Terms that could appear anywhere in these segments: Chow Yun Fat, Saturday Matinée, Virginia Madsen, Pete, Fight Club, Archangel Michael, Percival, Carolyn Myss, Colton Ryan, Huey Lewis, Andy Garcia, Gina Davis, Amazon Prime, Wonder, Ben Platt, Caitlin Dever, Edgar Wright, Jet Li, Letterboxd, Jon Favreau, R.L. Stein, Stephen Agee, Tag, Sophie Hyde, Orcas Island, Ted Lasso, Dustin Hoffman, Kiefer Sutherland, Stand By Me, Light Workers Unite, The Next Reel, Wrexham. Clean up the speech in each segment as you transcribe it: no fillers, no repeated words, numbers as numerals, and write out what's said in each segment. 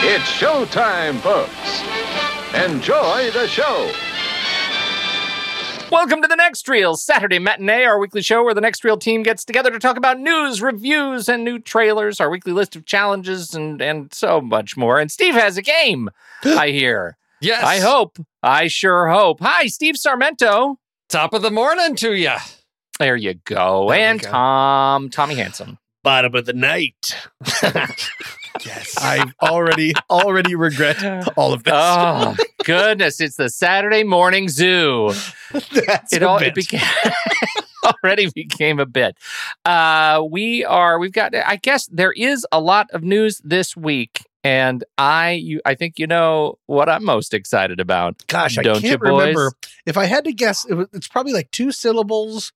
It's showtime, folks. Enjoy the show. Welcome to The Next Reel, Saturday matinee, our weekly show where The Next Reel team gets together to talk about news, reviews, and new trailers, our weekly list of challenges, and so much more. And Steve has a game, I hear. Yes. I hope. I sure hope. Hi, Steve Sarmento. Top of the morning to you. There you go. There you go. Tommy Hansen. Bottom of the night. Yes. I already regret all of this. Oh, goodness. It's the Saturday morning zoo. That's it already became a bit. We've got, I guess there is a lot of news this week. And I think you know what I'm most excited about. Gosh, don't I can't remember. If I had to guess, it's probably like two syllables.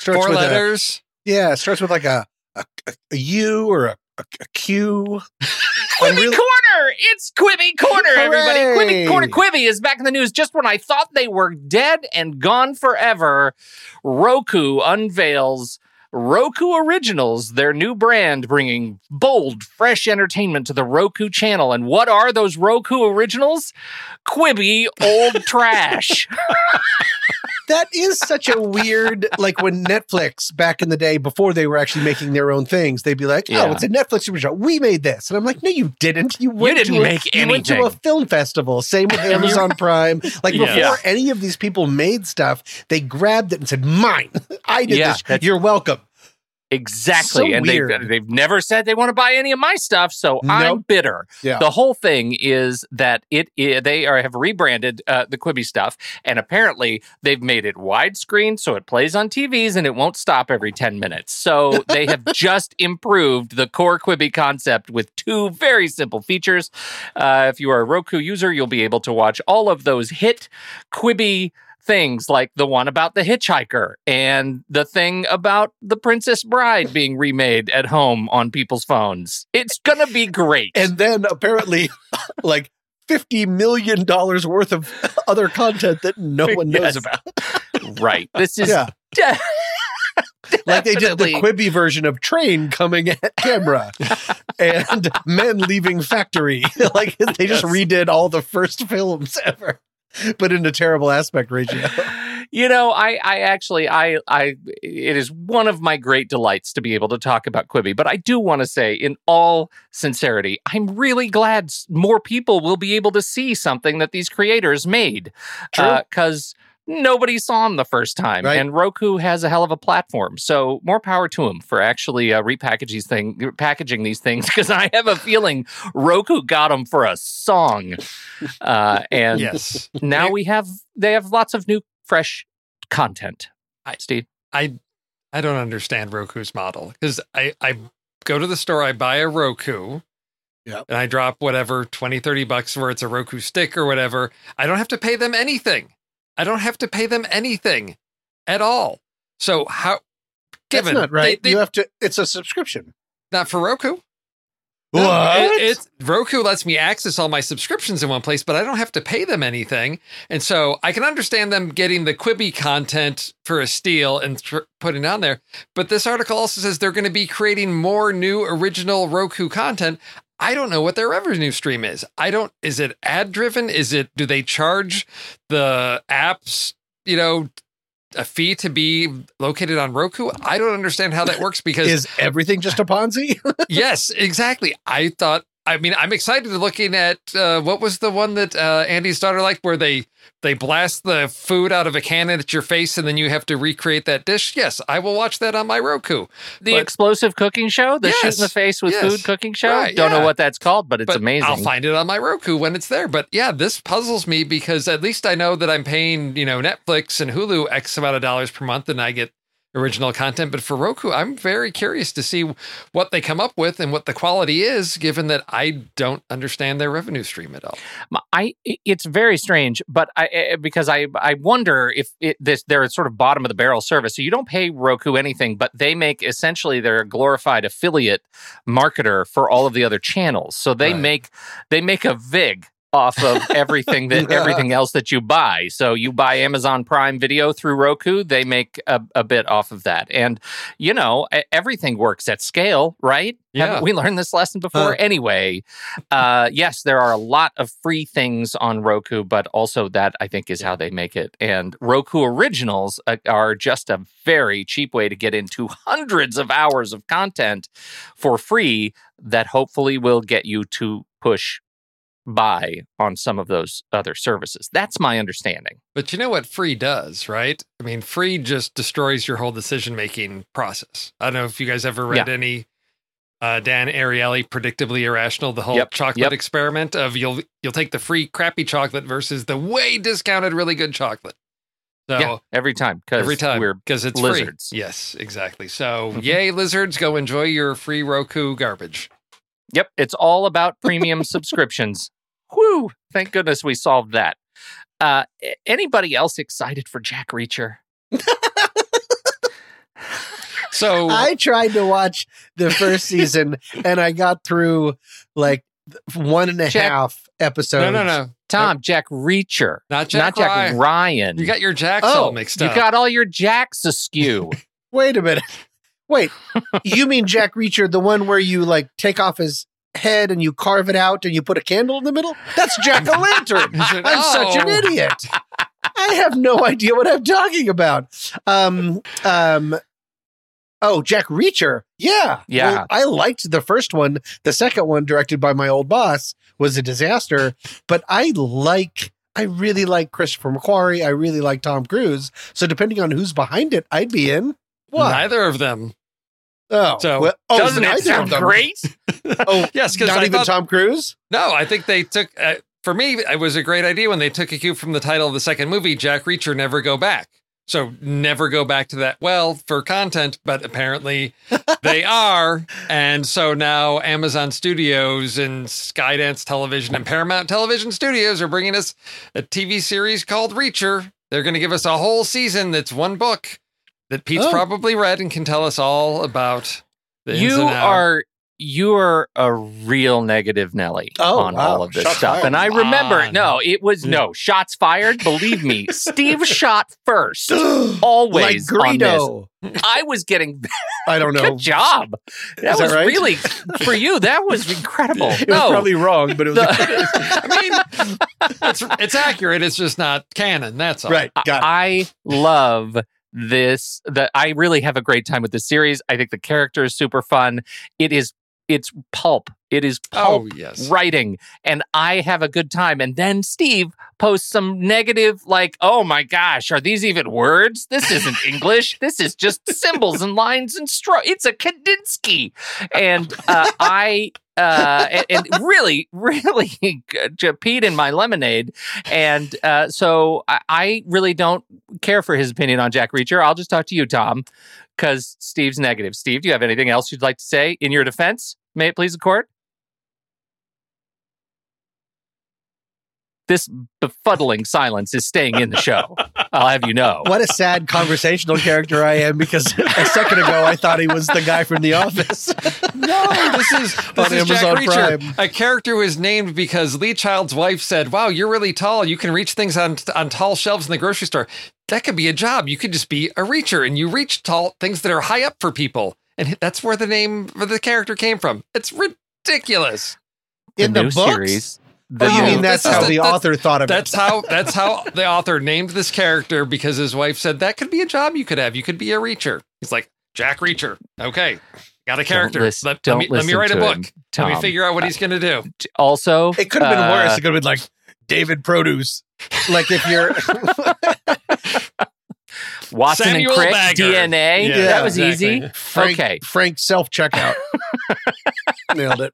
Four letters. It starts with like a U or a Q. Quibi Corner! It's Quibi Corner, everybody! Hooray! Quibi Corner. Quibi is back in the news just when I thought they were dead and gone forever. Roku unveils Roku Originals, their new brand, bringing bold, fresh entertainment to the Roku channel. And what are those Roku Originals? Quibi old trash. That is such a weird, like when Netflix back in the day, before they were actually making their own things, they'd be like, oh, it's a Netflix original. We made this. And I'm like, no, you didn't. You didn't make anything. You went to a film festival. Same with Amazon Prime. Like before any of these people made stuff, they grabbed it and said, mine. I did this. You're welcome. Exactly. So and they've never said they want to buy any of my stuff, so I'm bitter. Yeah. The whole thing is that they have rebranded the Quibi stuff, and apparently they've made it widescreen so it plays on TVs and it won't stop every 10 minutes. So they have just improved the core Quibi concept with two very simple features. If you are a Roku user, you'll be able to watch all of those hit Quibi things like the one about the hitchhiker and the thing about the Princess Bride being remade at home on people's phones. It's going to be great. And then apparently like $50 million worth of other content that no one knows about. Right. This is... Yeah. Like they did the Quibi version of Train coming at camera and Men Leaving Factory. Like they just redid all the first films ever. But in a terrible aspect ratio. You know, I actually, it is one of my great delights to be able to talk about Quibi, but I do want to say in all sincerity, I'm really glad more people will be able to see something that these creators made. True. Because nobody saw them the first time. Right. And Roku has a hell of a platform. So more power to them for actually repackaging these things. Because I have a feeling Roku got them for a song. And now they have lots of new, fresh content. Steve? I don't understand Roku's model. Because I go to the store, I buy a Roku. Yep. And I drop whatever, $20-$30 where it's a Roku stick or whatever. I don't have to pay them anything. I don't have to pay them anything at all. So how? Given that's not right. You have to. It's a subscription. Not for Roku. What? No, Roku lets me access all my subscriptions in one place, but I don't have to pay them anything. And so I can understand them getting the Quibi content for a steal and putting it on there. But this article also says they're going to be creating more new original Roku content. I don't know what their revenue stream is. Is it ad driven? Do they charge the apps, a fee to be located on Roku? I don't understand how that works because. Is everything just a Ponzi? Yes, exactly. I'm excited looking at what was the one that Andy's daughter liked where they blast the food out of a cannon at your face and then you have to recreate that dish. Yes, I will watch that on my Roku. The explosive cooking show? The shoot in the face with food cooking show? Right, Don't know what that's called, but it's amazing. I'll find it on my Roku when it's there. But yeah, this puzzles me because at least I know that I'm paying, Netflix and Hulu X amount of dollars per month and I get original content, but for Roku, I'm very curious to see what they come up with and what the quality is, given that I don't understand their revenue stream at all. It's very strange, but because I wonder if they're sort of bottom of the barrel service. So you don't pay Roku anything, but they make essentially their glorified affiliate marketer for all of the other channels. So they make a vig off of everything everything else that you buy. So you buy Amazon Prime Video through Roku, they make a bit off of that. And, everything works at scale, right? Yeah. Haven't we learned this lesson before? Anyway, yes, there are a lot of free things on Roku, but also that, I think, is how they make it. And Roku Originals are just a very cheap way to get into hundreds of hours of content for free that hopefully will get you to push buy on some of those other services. That's my understanding. But you know what free does, right? I mean, free just destroys your whole decision-making process. I don't know if you guys ever read any Dan Ariely, Predictably Irrational, the whole chocolate experiment of you'll take the free crappy chocolate versus the way discounted really good chocolate. So yeah, every time because it's lizards. Free. Yes, exactly. So yay, lizards, go enjoy your free Roku garbage. Yep, it's all about premium subscriptions. Whew, thank goodness we solved that. Anybody else excited for Jack Reacher? So I tried to watch the first season and I got through like one and a half episodes. No. Tom, Jack Reacher. Not Jack Ryan. You got your Jacks all mixed up. You got all your Jacks askew. Wait a minute. Wait, you mean Jack Reacher, the one where you like take off his head and you carve it out and you put a candle in the middle? That's Jack-o'-lantern. I'm such an idiot. I have no idea what I'm talking about. Oh, Jack Reacher. Yeah. Yeah. Well, I liked the first one. The second one, directed by my old boss, was a disaster. But I really like Christopher McQuarrie. I really like Tom Cruise. So depending on who's behind it, I'd be in. What? Neither of them. Oh. So well, doesn't it sound great? Oh, yes. Not even Tom Cruise? No, I think they took... for me, it was a great idea when they took a cue from the title of the second movie, Jack Reacher, Never Go Back. So never go back to that well for content, but apparently they are. And so now Amazon Studios and Skydance Television and Paramount Television Studios are bringing us a TV series called Reacher. They're going to give us a whole season that's one book that Pete's probably read and can tell us all about. You are a real negative Nelly all of this stuff. Fired. And I remember, shots fired. Believe me, Steve shot first. Always like on this. I was getting... I don't know. Good job. That was right? Really, for you, that was incredible. It was probably wrong, but it was... it's accurate. It's just not canon. That's all. Right. Got it. I love... I really have a great time with this series. I think the character is super fun. It's pulp. It is pulp writing. And I have a good time. And then Steve posts some negative, like, oh my gosh, are these even words? This isn't English. This is just symbols and lines and strokes. It's a Kandinsky. And and really, really peed in my lemonade. And so I really don't care for his opinion on Jack Reacher. I'll just talk to you, Tom, because Steve's negative. Steve, do you have anything else you'd like to say in your defense? May it please the court? This befuddling silence is staying in the show. I'll have you know. What a sad conversational character I am, because a second ago I thought he was the guy from The Office. No, this is Jack Reacher, Prime. A character who is named because Lee Child's wife said, wow, you're really tall. You can reach things on tall shelves in the grocery store. That could be a job. You could just be a reacher, and you reach tall things that are high up for people. And that's where the name of the character came from. It's ridiculous. In the book series. You mean that's how the author thought of it? That's how the author named this character, because his wife said, that could be a job you could have. You could be a reacher. He's like, Jack Reacher. Okay. Got a character. Let me write a book. Let me figure out what he's going to do. Also, it could have been worse. It could have been like David Produce. Like if you're... Watson Samuel and Crick, Bagger. DNA. Yeah, that was easy. Frank self-checkout. Nailed it.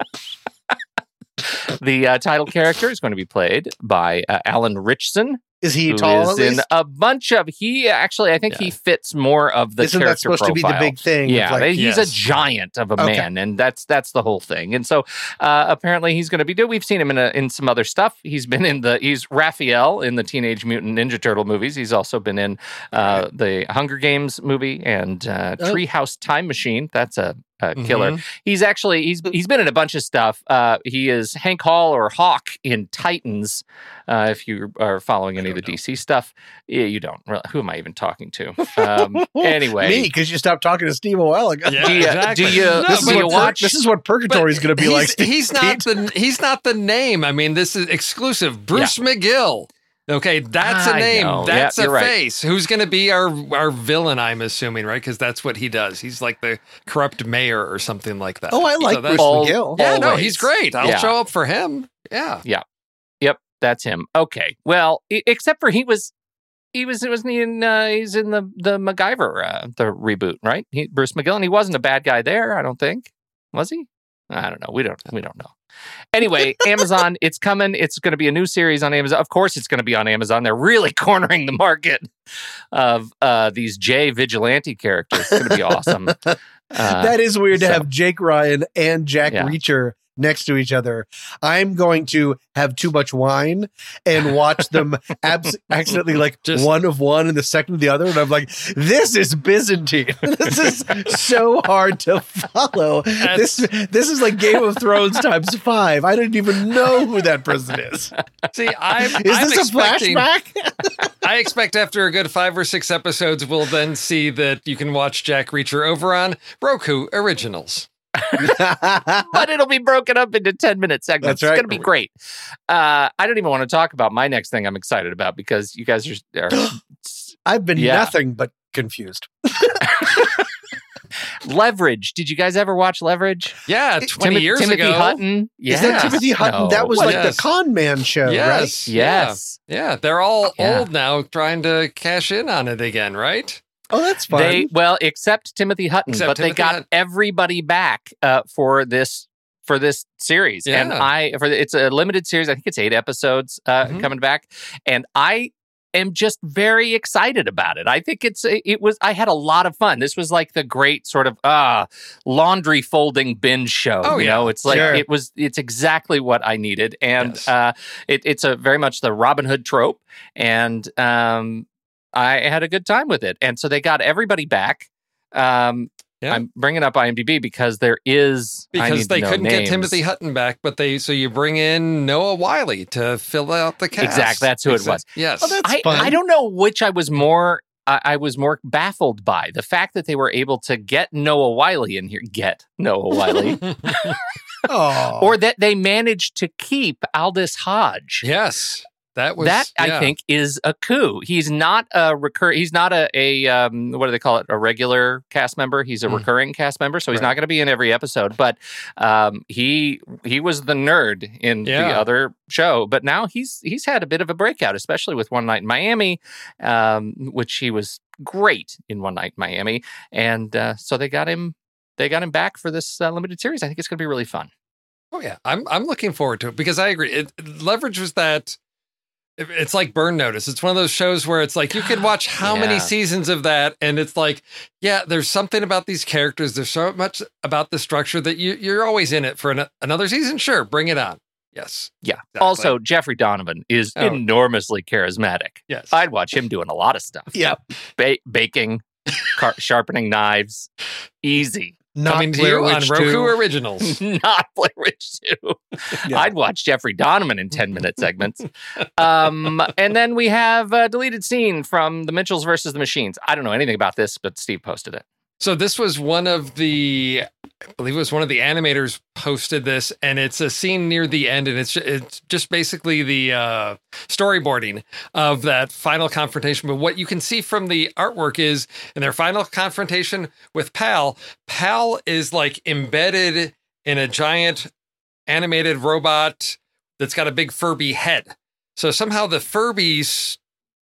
The title character is going to be played by Alan Richson. Is he tall? Is in a bunch of... He actually, I think he fits more of the character profile. Isn't that supposed to be the big thing? Yeah, he's a giant of a man, and that's the whole thing. And so apparently he's going to be... We've seen him in some other stuff. He's been in he's Raphael in the Teenage Mutant Ninja Turtle movies. He's also been in the Hunger Games movie and Treehouse Time Machine. That's a killer. Mm-hmm. He's been in a bunch of stuff. He is Hank Hall or Hawk in Titans. If you are following any of the DC stuff, you don't. Who am I even talking to? Anyway, me, because you stopped talking to Steve a while ago. Yeah, exactly. This is what Purgatory is going to be like. Steve, he's not the name. I mean, this is exclusive. Bruce McGill. Okay, that's a name. That's a face. Right. Who's going to be our villain, I'm assuming, right? Because that's what he does. He's like the corrupt mayor or something like that. Oh, I like Bruce McGill. Yeah, no, he's great. I'll show up for him. Yeah. Yeah. Yep, that's him. Okay. Well, except for he's in the MacGyver, the reboot, right? Bruce McGill, and he wasn't a bad guy there, I don't think. Was he? I don't know. We don't know. Anyway, Amazon, it's coming. It's going to be a new series on Amazon. Of course, it's going to be on Amazon. They're really cornering the market of these J vigilante characters. It's going to be awesome. That is weird to have Jake Ryan and Jack Reacher next to each other. I'm going to have too much wine and watch them accidentally like one of one and the second of the other. And I'm like, this is Byzantine. This is so hard to follow. This is like Game of Thrones times 5. I didn't even know who that person is. See, is this a flashback? I expect after a good 5 or 6 episodes, we'll then see that you can watch Jack Reacher over on Roku Originals. but it'll be broken up into 10-minute segments. That's right. It's going to be great. I don't even want to talk about my next thing I'm excited about because you guys are I've been nothing but confused. Leverage. Did you guys ever watch Leverage? Yeah, 20 years ago. Timothy Hutton. Yes. Is that Timothy Hutton? No. That was the con man show, right? Yes. Yeah, they're all old now trying to cash in on it again, right? Oh, that's fun. Except Timothy Hutton, everybody back for this series. Yeah. And it's a limited series. I think it's 8 episodes coming back. And I am just very excited about it. I think I had a lot of fun. This was like the great sort of laundry folding binge show. Oh, you know, it's like it's exactly what I needed. And it's a very much the Robin Hood trope. And I had a good time with it. And so they got everybody back. I'm bringing up IMDb because they couldn't get Timothy Hutton back, but so you bring in Noah Wiley to fill out the cast. Exactly, that's who it was. Yes, oh, that's fun. I don't know which I was more baffled by the fact that they were able to get Noah Wiley in here. Get Noah Wiley. Oh. Or that they managed to keep Aldis Hodge. Yes. I think is a coup. He's not a a regular cast member. He's a recurring cast member, so he's not going to be in every episode. But he was the nerd in the other show. But now he's had a bit of a breakout, especially with One Night in Miami, which he was great in One Night in Miami, and so they got him back for this limited series. I think it's going to be really fun. Oh yeah, I'm looking forward to it because I agree. Leverage was that. It's like Burn Notice. It's one of those shows where it's like you could watch how many seasons of that, and it's like, there's something about these characters. There's so much about the structure that you're always in it for another season. Sure, bring it on. Yes. Yeah. Exactly. Also, Jeffrey Donovan is enormously charismatic. Yes, I'd watch him doing a lot of stuff. Yep. Baking, sharpening knives, easy. Not coming to you on Roku Originals. Not Blair Witch 2. Yeah. I'd watch Jeffrey Donovan in 10-minute segments. And then we have a deleted scene from The Mitchells versus the Machines. I don't know anything about this, but Steve posted it. So this was one of the animators posted this, and it's a scene near the end, and it's just basically the storyboarding of that final confrontation. But what you can see from the artwork is in their final confrontation with Pal. Pal is like embedded in a giant animated robot that's got a big Furby head. So somehow the Furbies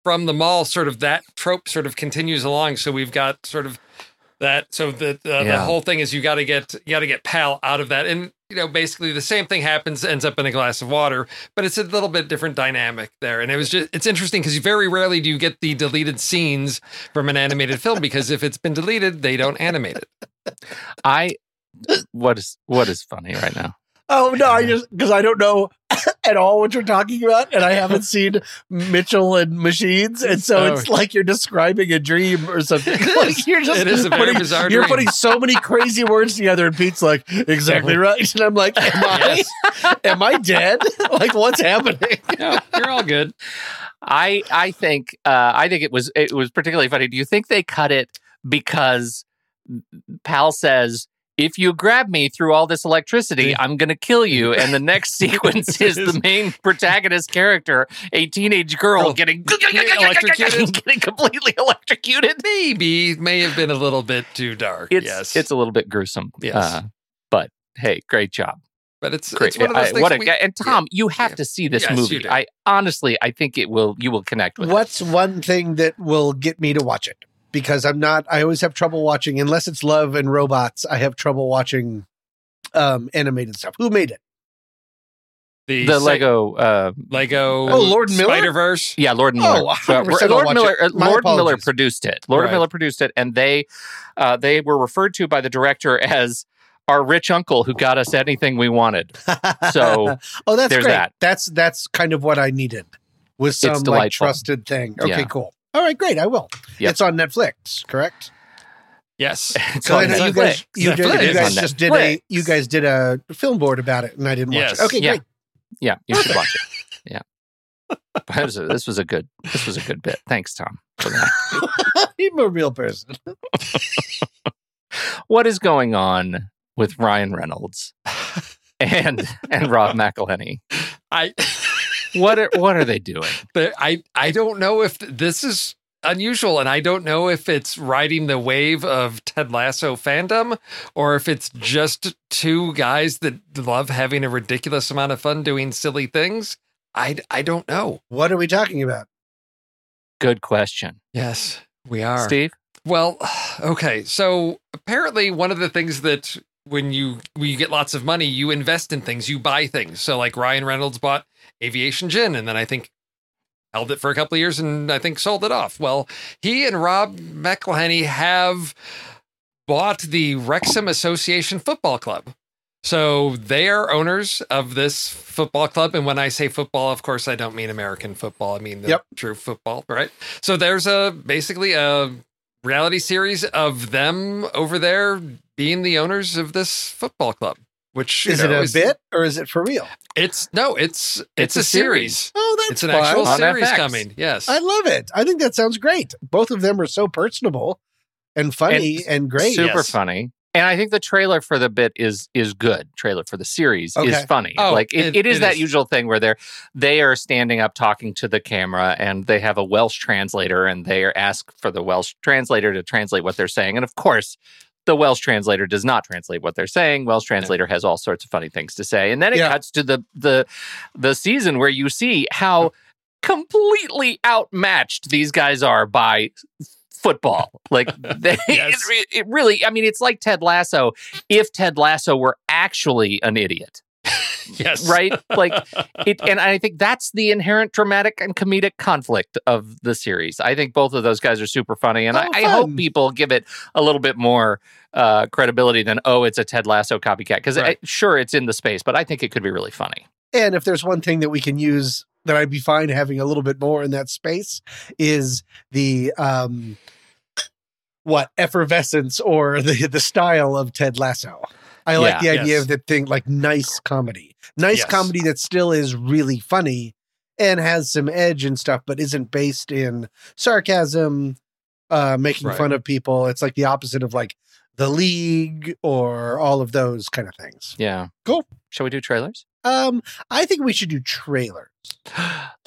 from the mall, sort of that trope sort of continues along. So we've got sort of that, so the whole thing is you got to get Pal out of that, and basically the same thing happens, ends up in a glass of water, but it's a little bit different dynamic there. And it's interesting because very rarely do you get the deleted scenes from an animated film, because if it's been deleted, they don't animate it. What is funny right now? Oh no, I just because I don't know at all what you're talking about, and I haven't seen Mitchell and Machines, and so it's like you're describing a dream or something. You're putting so many crazy words together, and Pete's like, exactly right, and I'm like, am I dead? Like, what's happening? No, you're all good. I think it was particularly funny. Do you think they cut it because Pal says, if you grab me through all this electricity, I'm going to kill you? And the next sequence is the main protagonist character, a teenage girl, getting completely electrocuted. Maybe may have been a little bit too dark. It's a little bit gruesome. Yes, but hey, great job. But it's one of those things. And Tom, you have to see this movie. You I think you will connect with it. What's one thing that will get me to watch it? Because I always have trouble watching, unless it's Love and Robots, I have trouble watching animated stuff. Who made it? The Lego. Oh, Lord Miller? Spider-Verse? Yeah, Lord Miller. Oh, Lord Miller produced it. Lord Miller produced it, and they were referred to by the director as our rich uncle who got us anything we wanted. So, that's there's great. That. That's kind of what I needed, was some trusted thing. Okay, cool. All right, great. I will. Yep. It's on Netflix, correct? Yes. It's on Netflix. You guys did a film board about it, and I didn't watch it. Okay, great. Yeah, you should watch it. Yeah. This was a good bit. Thanks, Tom, for that. I'm a real person. What is going on with Ryan Reynolds and Rob McElhenney. What are they doing? I don't know if this is unusual, and I don't know if it's riding the wave of Ted Lasso fandom or if it's just two guys that love having a ridiculous amount of fun doing silly things. I don't know. What are we talking about? Good question. Yes, we are. Steve? Well, okay. So apparently one of the things that when you get lots of money, you invest in things, you buy things. So like Ryan Reynolds bought Aviation Gin and then I think held it for a couple of years and I think sold it off. Well, he and Rob McElhenney have bought the Wrexham Association Football Club. So they are owners of this football club. And when I say football, of course, I don't mean American football. I mean the true football, right? So there's basically a reality series of them over there being the owners of this football club. Which is it a bit or is it for real? It's a series. Oh, that's fun. It's an actual series coming. Yes. I love it. I think that sounds great. Both of them are so personable and funny and great. Super funny. And I think the trailer for the bit is good. Trailer for the series is funny. Oh, like it is that usual thing where they are standing up talking to the camera and they have a Welsh translator and they are asked for the Welsh translator to translate what they're saying. And of course, the Welsh translator does not translate what they're saying. Welsh translator has all sorts of funny things to say. And then it cuts to the season where you see how completely outmatched these guys are by football. Like they, it really, I mean, it's like Ted Lasso. If Ted Lasso were actually an idiot, right? Like it, and I think that's the inherent dramatic and comedic conflict of the series. I think both of those guys are super funny, and I hope people give it a little bit more credibility than it's a Ted Lasso copycat. Because sure, it's in the space, but I think it could be really funny. And if there's one thing that we can use that I'd be fine having a little bit more in that space is the effervescence or the style of Ted Lasso. I like the idea of that thing, like nice comedy that still is really funny and has some edge and stuff, but isn't based in sarcasm, making fun of people. It's like the opposite of like The League or all of those kind of things. Yeah. Cool. Shall we do trailers? I think we should do trailers.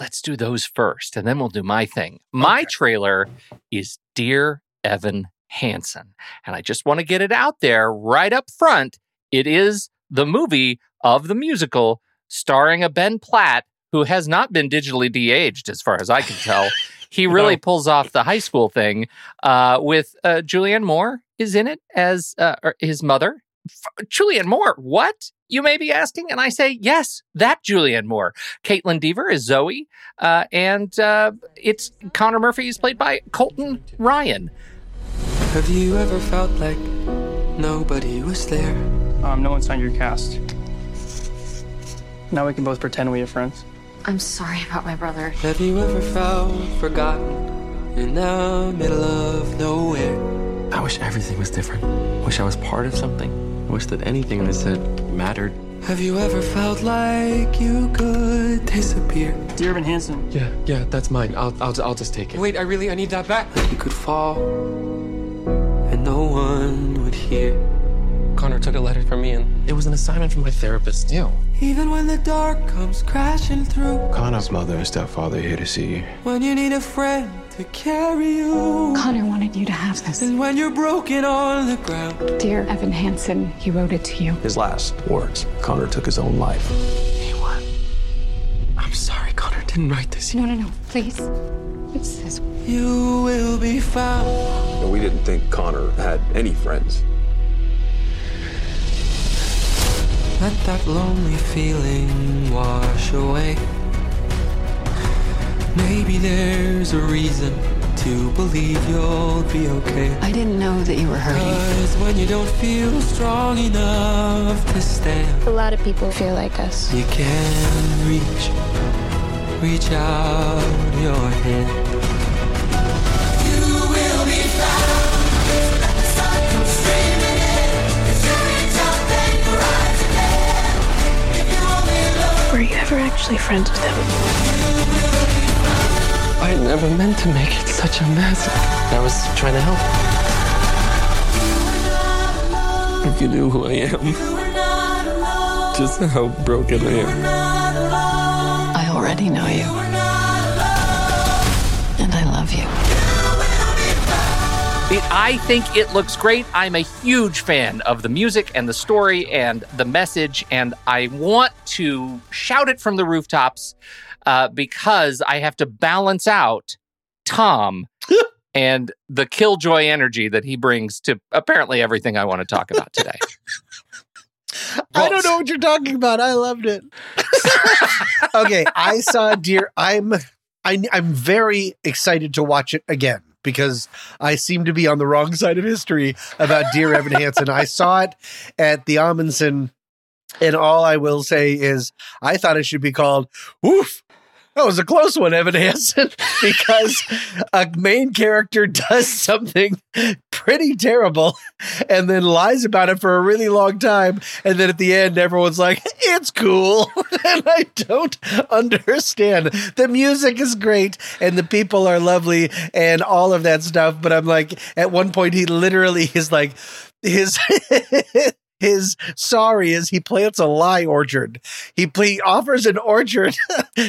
Let's do those first, and then we'll do my thing. My trailer is Dear Evan Hansen. And I just want to get it out there right up front. It is the movie of the musical starring a Ben Platt who has not been digitally de-aged as far as I can tell. He really pulls off the high school thing with Julianne Moore is in it as his mother. Julianne Moore, what? You may be asking, and I say, yes, that Julianne Moore. Caitlin Dever is Zoe, and it's Connor Murphy is played by Colton Ryan. Have you ever felt like nobody was there? No one signed your cast. Now we can both pretend we are friends. I'm sorry about my brother. Have you ever felt forgotten in the middle of nowhere? I wish everything was different. Wish I was part of something. I wish that anything I said mattered. Have you ever felt like you could disappear? Dear Evan Hansen. Yeah, that's mine. I'll just take it. Wait, I need that back. You could fall, and no one would hear. Connor took a letter from me, and it was an assignment from my therapist. Ew. Even when the dark comes crashing through. Connor's mother and stepfather here to see you. When you need a friend to carry you. Connor wanted you to have this. And when you're broken on the ground. Dear Evan Hansen, he wrote it to you. His last words. Connor took his own life. Hey, what? I'm sorry, Connor didn't write this. No, please. What's this? You will be found. And we didn't think Connor had any friends. Let that lonely feeling wash away. Maybe there's a reason to believe you'll be okay. I didn't know that you were hurting. Because when you don't feel strong enough to stand. A lot of people feel like us. You can reach out your hand. You will be found. Let the sun come streaming in. If you're in town, then you're right to bed. If you're only alone. Were you ever actually friends with him? I never meant to make it such a mess. I was trying to help. If you knew who I am, just how broken I am. I already know you. And I love you. I think it looks great. I'm a huge fan of the music and the story and the message, and I want to shout it from the rooftops because I have to balance out Tom and the killjoy energy that he brings to apparently everything I want to talk about today. Well, I don't know what you're talking about. I loved it. Okay, I saw Dear. I'm very excited to watch it again because I seem to be on the wrong side of history about Dear Evan Hansen. I saw it at the Amundsen, and all I will say is I thought it should be called Woof. That was a close one, Evan Hansen, because a main character does something pretty terrible and then lies about it for a really long time. And then at the end, everyone's like, it's cool. And I don't understand. The music is great and the people are lovely and all of that stuff. But I'm like, at one point, he literally is like, his sorry is he plants a lie orchard. He offers an orchard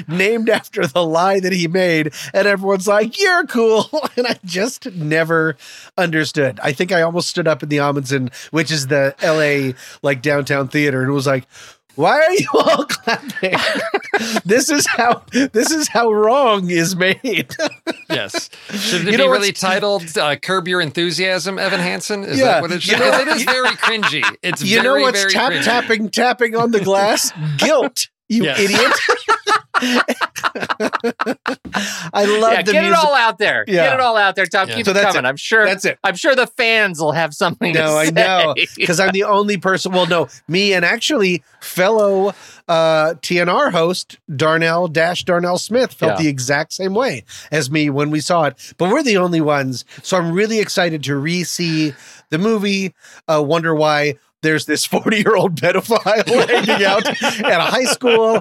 named after the lie that he made, and everyone's like, you're cool. And I just never understood. I think I almost stood up in the Amundsen, which is the LA like downtown theater, and was like, why are you all clapping? This is how wrong is made. Yes. Should it be really titled Curb Your Enthusiasm, Evan Hansen? Is that what it should be? It is very cringy. It's very, very cringy. You know what's tapping on the glass? Guilt, you idiot. I love the music. Get it all out there. Yeah. Get it all out there, Tom. Yeah. Keep it coming. I'm sure that's it. I'm sure the fans will have something to say. No, I know. Because I'm the only person. Well, no, me and actually fellow TNR host Darnell Smith felt the exact same way as me when we saw it. But we're the only ones. So I'm really excited to re-see the movie. Wonder why there's this 40-year-old pedophile hanging out at a high school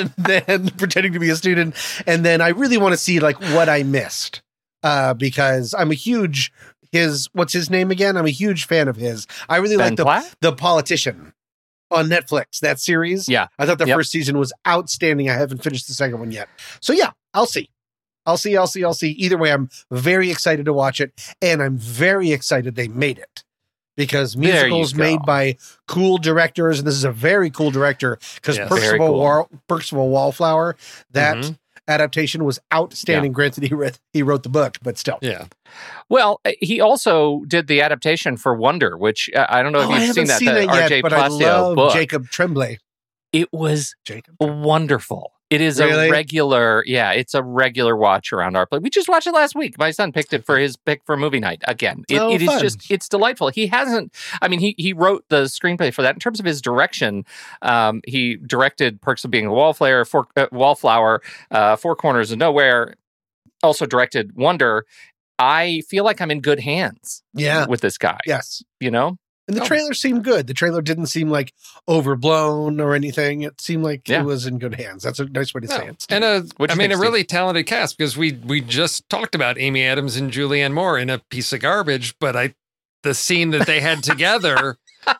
and then pretending to be a student. And then I really want to see like what I missed because I'm a huge, what's his name again? I'm a huge fan of his. I really like the politician on Netflix, that series. Yeah. I thought the first season was outstanding. I haven't finished the second one yet. So yeah, I'll see. I'll see. Either way, I'm very excited to watch it, and I'm very excited they made it because musicals made by cool directors, and this is a very cool director because Percival Wallflower, that adaptation was outstanding. Yeah. Granted, he wrote the book, but still. Yeah. Well, he also did the adaptation for Wonder, which I don't know if you've seen that. R.J. Placio book. Jacob Tremblay. It was wonderful. It is a regular, it's a regular watch around our place. We just watched it last week. My son picked it for his pick for movie night again. It is just, it's delightful. He wrote the screenplay for that. In terms of his direction, he directed Perks of Being a Wallflower, Four Corners of Nowhere, also directed Wonder. I feel like I'm in good hands with this guy. Yes. You know? And the trailer seemed good. The trailer didn't seem like overblown or anything. It seemed like it was in good hands. That's a nice way to say it. And a really talented cast because we just talked about Amy Adams and Julianne Moore in a piece of garbage, but the scene that they had together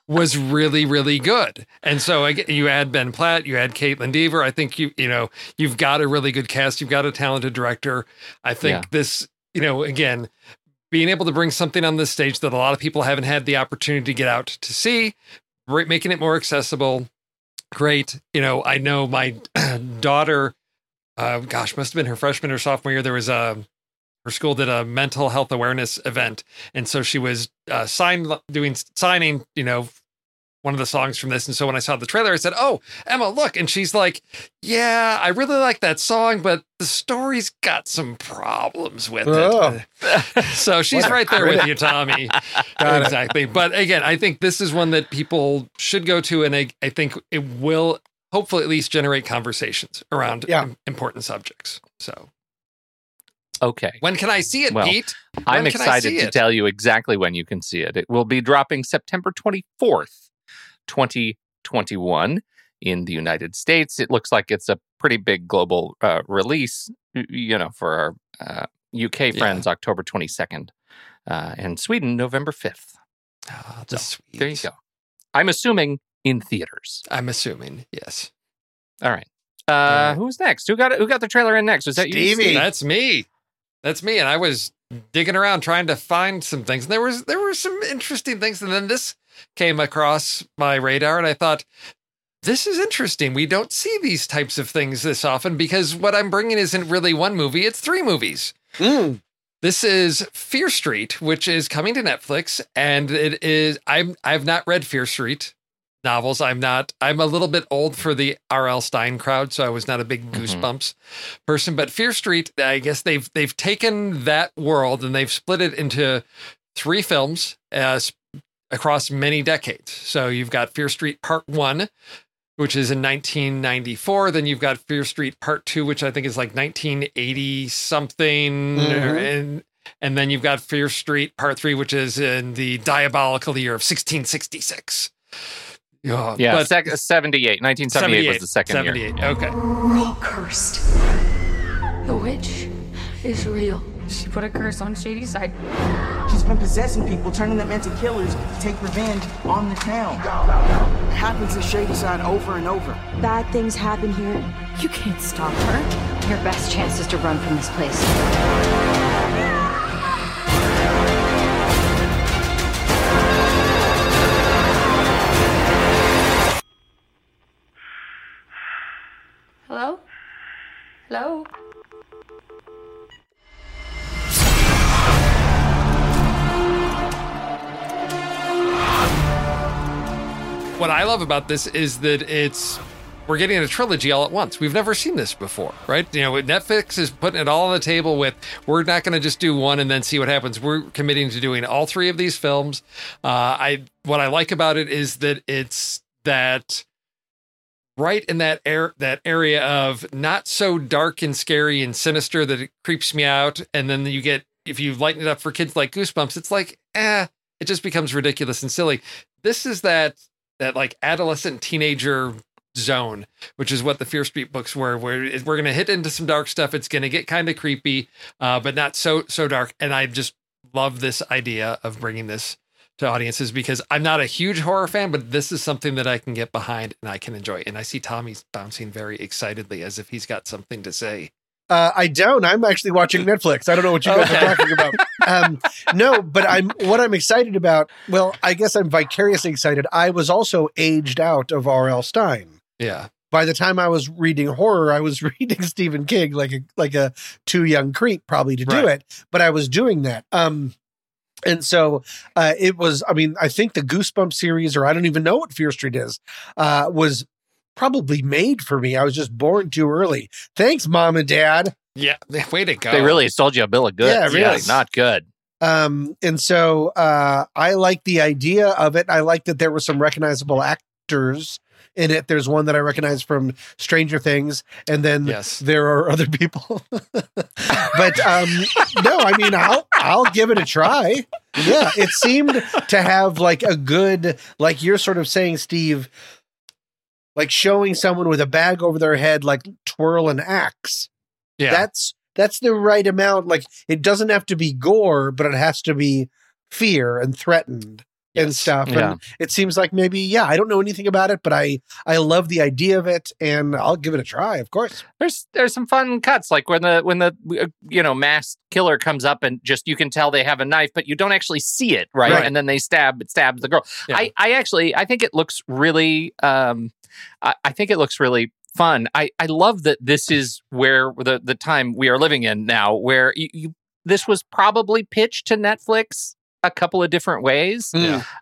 was really, really good. And so you add Ben Platt, you add Caitlin Dever. I think you've got a really good cast. You've got a talented director. I think this, again, being able to bring something on this stage that a lot of people haven't had the opportunity to get out to see, making it more accessible. Great. I know my daughter, must've been her freshman or sophomore year. There was her school did a mental health awareness event. And so she was signing, one of the songs from this. And so when I saw the trailer, I said, oh, Emma, look. And she's like, yeah, I really like that song, but the story's got some problems with it. So she's right there with you, Tommy. Exactly. But again, I think this is one that people should go to. And I think it will hopefully at least generate conversations around important subjects. So. Okay. When can I see it, Pete? I'm excited to tell you exactly when you can see it. It will be dropping September 24th. 2021 in the United States. It looks like it's a pretty big global release, for our UK friends, October 22nd. and Sweden, November 5th. Oh, that's so, sweet. There you go. I'm assuming in theaters. I'm assuming, yes. All right. Who's next? Who got the trailer in next? Was that Stevie? You, Stevie? That's me. That's me. And I was digging around trying to find some things. And there were some interesting things. And then this came across my radar, and I thought, this is interesting. We don't see these types of things this often, because what I'm bringing isn't really one movie. It's three movies. Mm. This is Fear Street, which is coming to Netflix. And it is, I've not read Fear Street novels. I'm a little bit old for the R.L. Stein crowd, so I was not a big Goosebumps person, but Fear Street, I guess they've taken that world and they've split it into three films across many decades. So you've got Fear Street Part 1, which is in 1994. Then you've got Fear Street Part 2, which I think is like 1980-something. Mm-hmm. And then you've got Fear Street Part 3, which is in the diabolical year of 1666. Oh, yeah, but 1978 was the second year. Okay. We're all cursed. The witch is real. She put a curse on Shady's side. She's been possessing people, turning them into killers to take revenge on the town. It happens to Shady's side over and over. Bad things happen here. You can't stop her. Your best chance is to run from this place. Hello? Hello? What I love about this is that we're getting a trilogy all at once. We've never seen this before, right? You know, Netflix is putting it all on the table with, we're not going to just do one and then see what happens. We're committing to doing all three of these films. What I like about it is that it's that right in that area of not so dark and scary and sinister that it creeps me out. And then you get, if you lighten it up for kids like Goosebumps, it's like, it just becomes ridiculous and silly. This is that like adolescent teenager zone, which is what the Fear Street books were, where we're going to hit into some dark stuff. It's going to get kind of creepy, but not so dark. And I just love this idea of bringing this to audiences, because I'm not a huge horror fan, but this is something that I can get behind and I can enjoy. And I see Tommy's bouncing very excitedly as if he's got something to say. I don't. I'm actually watching Netflix. I don't know what you guys are talking about. No, but what I'm excited about. Well, I guess I'm vicariously excited. I was also aged out of R.L. Stein. Yeah. By the time I was reading horror, I was reading Stephen King like a too young creep probably to do it. But I was doing that. And so it was. I mean, I think the Goosebumps series, or I don't even know what Fear Street is, was probably made for me. I was just born too early. Thanks, Mom and Dad. Yeah, way to go. They really sold you a bill of goods. Yeah, really. Yeah, not good. And so I like the idea of it. I like that there were some recognizable actors in it. There's one that I recognize from Stranger Things, and then there are other people. But no, I mean, I'll give it a try. Yeah, it seemed to have like a good, like you're sort of saying, Steve, like showing someone with a bag over their head, like twirl an axe. Yeah. That's the right amount. Like, it doesn't have to be gore, but it has to be fear and threatened and stuff. Yeah. And it seems like maybe, I don't know anything about it, but I love the idea of it, and I'll give it a try, of course. There's some fun cuts, like when the masked killer comes up and just, you can tell they have a knife, but you don't actually see it, right? And then it stabs the girl. Yeah. I think it looks really I think it looks really fun. I love that this is where the time we are living in now, where this was probably pitched to Netflix a couple of different ways,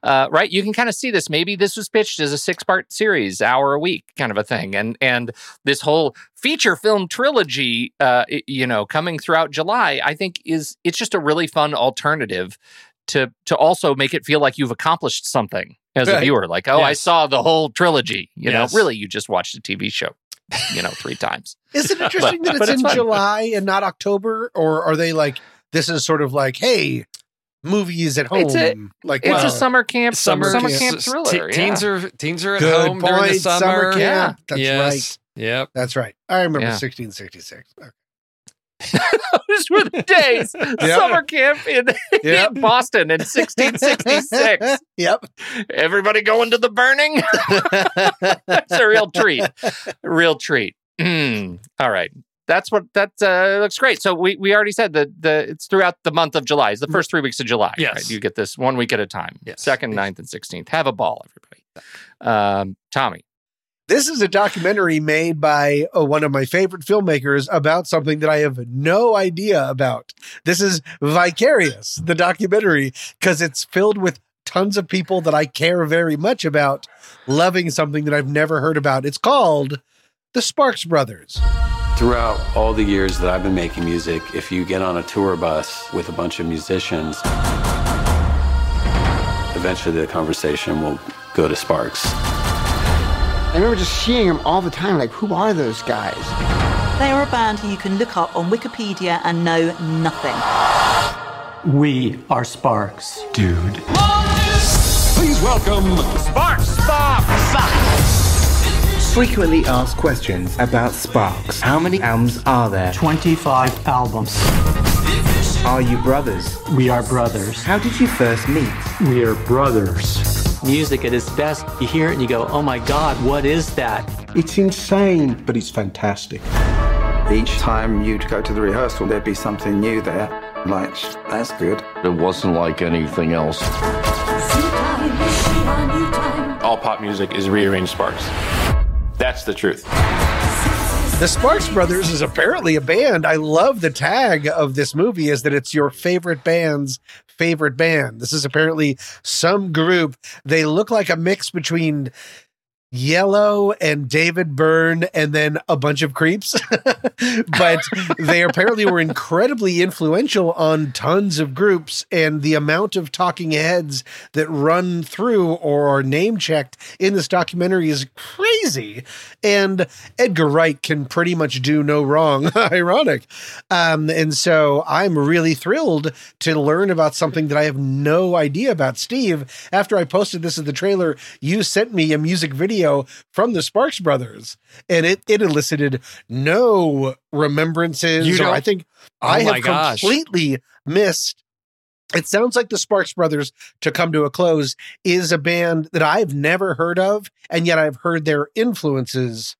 right? You can kind of see this. Maybe this was pitched as a 6-part series, hour a week kind of a thing. And this whole feature film trilogy, coming throughout July, I think it's just a really fun alternative to also make it feel like you've accomplished something as a viewer, like, I saw the whole trilogy, you know, really, you just watched a TV show, 3 times. Is it interesting that it's in fun. July and not October? Or are they like, this is sort of like, hey, movies at home. It's a summer camp, summer camp thriller. Teens are at Good home point, during the summer camp. That's right. Yep. That's right. I remember 1666. Okay. Those were the days. Yep. Summer camp in Boston in 1666. Yep. Everybody going to the burning? That's a real treat. Real treat. All right. That looks great. So we already said that it's throughout the month of July. It's the first 3 weeks of July. Yes. Right? You get this 1 week at a time. Yes. 2nd, 9th, and 16th. Have a ball, everybody. Tommy. This is a documentary made by one of my favorite filmmakers about something that I have no idea about. This is Vicarious, the documentary, because it's filled with tons of people that I care very much about loving something that I've never heard about. It's called The Sparks Brothers. Throughout all the years that I've been making music, if you get on a tour bus with a bunch of musicians, eventually the conversation will go to Sparks. I remember just seeing them all the time, like, who are those guys? They are a band who you can look up on Wikipedia and know nothing. We are Sparks, dude. Please welcome Sparks! Sparks! Frequently asked questions about Sparks. How many albums are there? 25 albums. Are you brothers? We are brothers. How did you first meet? We are brothers. Music at its best, you hear it and you go, oh my God, what is that? It's insane, but it's fantastic. Each time you'd go to the rehearsal, there'd be something new there. Like, that's good. It wasn't like anything else. All pop music is rearranged Sparks. That's the truth. The Sparks Brothers is apparently a band. I love the tag of this movie is that it's your favorite band's favorite band. This is apparently some group. They look like a mix between Yellow and David Byrne and then a bunch of creeps. But they apparently were incredibly influential on tons of groups, and the amount of talking heads that run through or are name checked in this documentary is crazy. And Edgar Wright can pretty much do no wrong. Ironic. And so I'm really thrilled to learn about something that I have no idea about. Steve, after I posted this as the trailer, you sent me a music video from the Sparks Brothers, and it elicited no remembrances. Completely missed. It sounds like the Sparks Brothers, to come to a close, is a band that I've never heard of, and yet I've heard their influences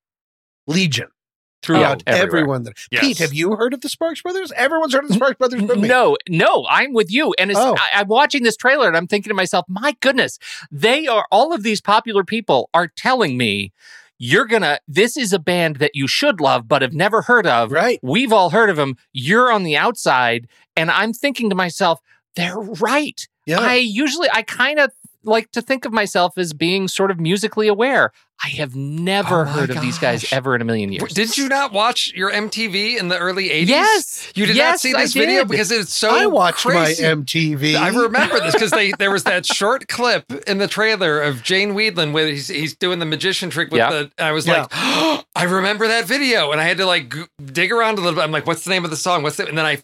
legion throughout everyone. Yes. Pete, have you heard of the Sparks Brothers? Everyone's heard of the Sparks Brothers but me. No, I'm with you. And I'm watching this trailer and I'm thinking to myself, my goodness, they are, all of these popular people are telling me, this is a band that you should love, but have never heard of. Right. We've all heard of them. You're on the outside. And I'm thinking to myself, they're right. Yeah. I kind of like to think of myself as being sort of musically aware. I have never heard of these guys ever in a million years. Did you not watch your MTV in the early 80s? Yes. You did not see this video because it's so crazy. I watched my MTV. I remember this because there was that short clip in the trailer of Jane Weedland where he's doing the magician trick with I remember that video. And I had to like dig around a little bit. I'm like, what's the name of the song? And then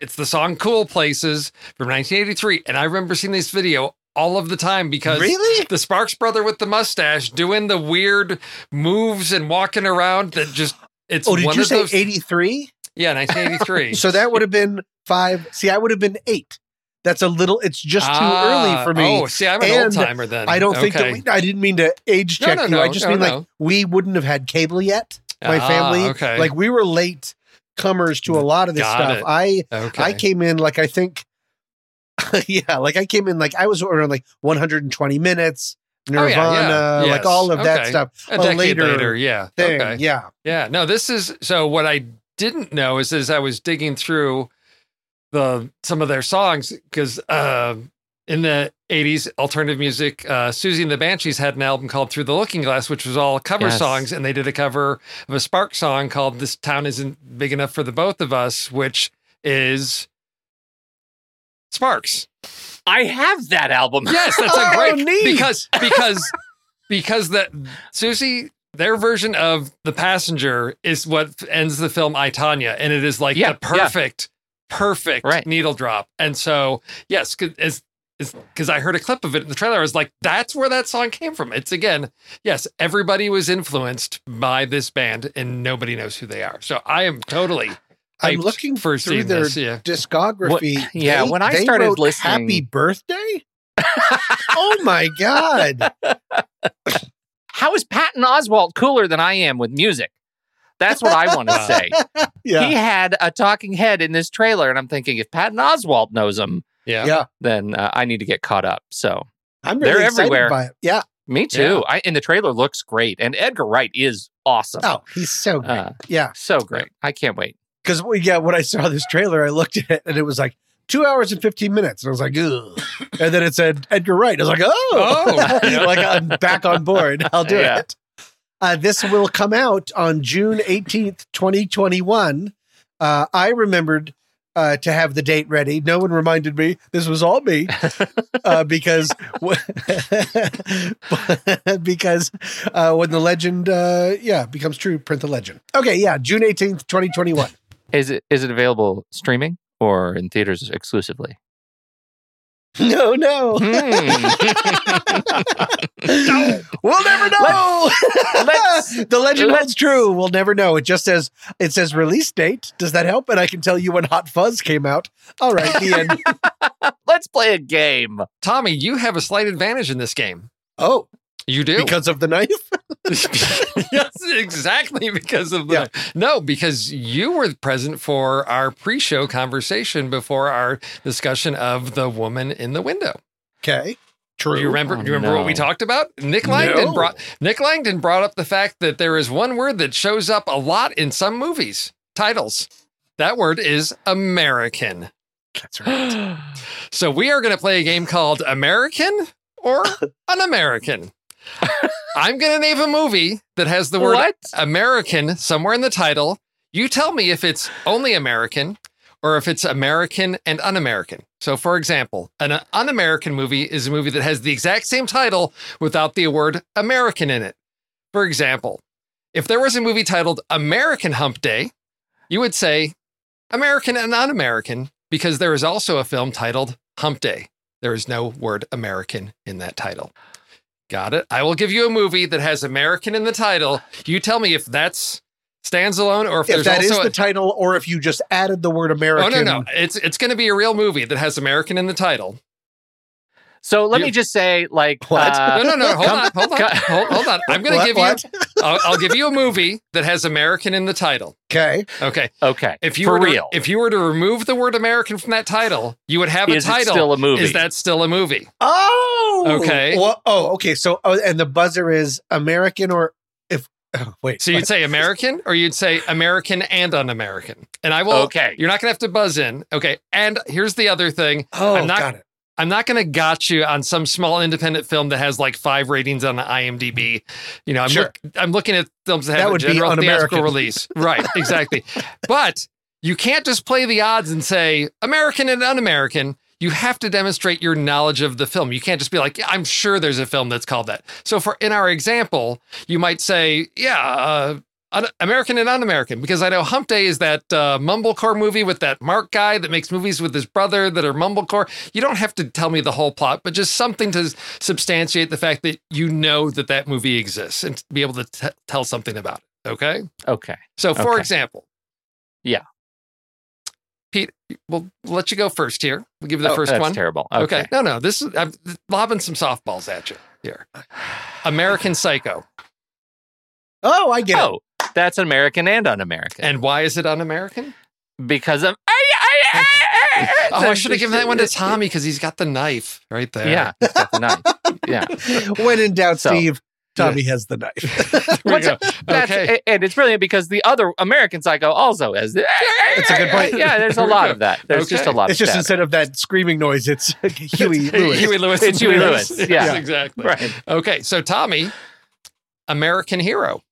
it's the song Cool Places from 1983. And I remember seeing this video all of the time because the Sparks brother with the mustache doing the weird moves and walking around that just it's. Oh, did one you of say 83? Yeah, 1983. So that would have been 5. See, I would have been 8. That's a little. It's just too early for me. Oh, see, I'm an old timer then. I don't think that I didn't mean to age check you. I just mean like we wouldn't have had cable yet. My family, like we were late comers to a lot of this stuff. I came in like I think. Yeah, like I came in like I was around like 120 minutes, Nirvana, like all of that stuff. A decade later thing. Okay. Yeah. No, this is so. What I didn't know is as I was digging through some of their songs because in the 80s alternative music, Susie and the Banshees had an album called Through the Looking Glass, which was all cover songs, and they did a cover of a Sparks song called This Town Isn't Big Enough for the Both of Us, which is Sparks. I have that album. Yes, that's a great because that Susie, their version of The Passenger is what ends the film I, Tonya, and it is like the perfect needle drop. And so, yes, because I heard a clip of it in the trailer, I was like, that's where that song came from. It's again, yes, everybody was influenced by this band and nobody knows who they are. So I am totally I'm looking for through their discography. What, yeah, when I started listening, Happy Birthday. Oh my God! How is Patton Oswalt cooler than I am with music? That's what I want to say. Yeah. He had a talking head in this trailer, and I'm thinking if Patton Oswalt knows him, then I need to get caught up. So I'm really excited by it. Yeah, me too. Yeah. And the trailer looks great, and Edgar Wright is awesome. Oh, he's so great. So great. I can't wait. Because when I saw this trailer, I looked at it and it was like 2 hours and 15 minutes, and I was like, ugh. And then it said Edgar Wright. I was like, oh. Like I'm back on board. I'll do it. This will come out on June 18th, 2021. I remembered to have the date ready. No one reminded me. This was all me because when the legend becomes true, print the legend. Okay, yeah, June 18th, 2021. Is it available streaming or in theaters exclusively? No. No. We'll never know. The legend holds true. We'll never know. It just says, release date. Does that help? And I can tell you when Hot Fuzz came out. All right, the end. Let's play a game. Tommy, you have a slight advantage in this game. Oh. You do? Because of the knife? Yes, exactly, because of the knife. No, because you were present for our pre-show conversation before our discussion of the woman in the window. Okay. True. Do you remember what we talked about? Nick Langdon brought up the fact that there is one word that shows up a lot in some movies, titles. That word is American. That's right. So we are going to play a game called American or Un-American. I'm going to name a movie that has the word American somewhere in the title. You tell me if it's only American or if it's American and un-American. So, for example, an un-American movie is a movie that has the exact same title without the word American in it. For example, if there was a movie titled American Hump Day, you would say American and un-American because there is also a film titled Hump Day. There is no word American in that title. Got it. I will give you a movie that has American in the title. You tell me if that stands alone or if that also is the title or if you just added the word American. Oh, no. It's going to be a real movie that has American in the title. So let me just say, like... What? No. Hold on. I'm going to give you... I'll give you a movie that has American in the title. Okay. If you were to remove the word American from that title, you would have a title. Is it still a movie? Is that still a movie? Oh! Okay. Well, okay. So, and the buzzer is American or... So you'd say American or you'd say American and un-American. And I will... Okay. You're not going to have to buzz in. Okay. And here's the other thing. Oh, got it. I'm not going to got you on some small independent film that has like 5 ratings on the IMDb. You know, I'm looking at films that have a general theatrical release. Right, exactly. But you can't just play the odds and say American and un-American. You have to demonstrate your knowledge of the film. You can't just be like, yeah, I'm sure there's a film that's called that. So in our example, you might say, American and un-American, because I know Hump Day is that mumblecore movie with that Mark guy that makes movies with his brother that are mumblecore. You don't have to tell me the whole plot, but just something to substantiate the fact that you know that movie exists and be able to tell something about it. Okay? Okay. So, for example. Yeah. Pete, we'll let you go first here. We'll give you the first one. That's terrible. Okay. No. I'm lobbing some softballs at you here. American Psycho. Oh, I get it. That's American and un-American. And why is it un-American? Because of... I should have given that one to Tommy because he's got the knife right there. Yeah, he's got the knife. Yeah. When in doubt, Steve, Tommy has the knife. Okay. And it's brilliant because the other American Psycho also has the... That's a good point. Yeah, there's a lot of that. There's just a lot of that. It's just instead of that screaming noise, it's Huey Lewis. It's Huey Lewis. Yeah. Yes, exactly. Right. Okay, so Tommy, American Hero.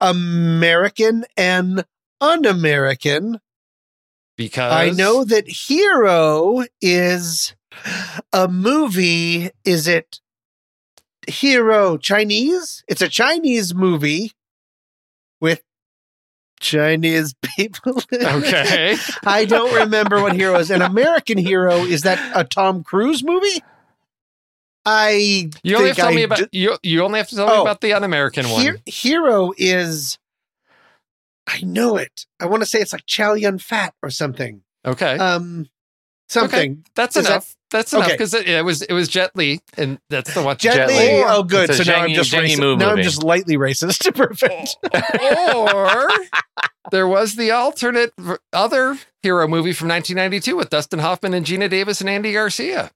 American and un-American. Because I know that Hero is a movie. Is it Hero Chinese? It's a Chinese movie with Chinese people. Okay. I don't remember what Hero is. An American Hero, is that a Tom Cruise movie? You only have to tell me about the un-American one. Hero is I know it. I want to say it's like Chow Yun Fat or something. Okay. Something. Okay. That's enough because it was Jet Li, and that's the one. Jet Li. Oh, good. So now I'm just racist. Now I'm just lightly racist to prevent. Or there was the alternate other hero movie from 1992 with Dustin Hoffman and Gina Davis and Andy Garcia.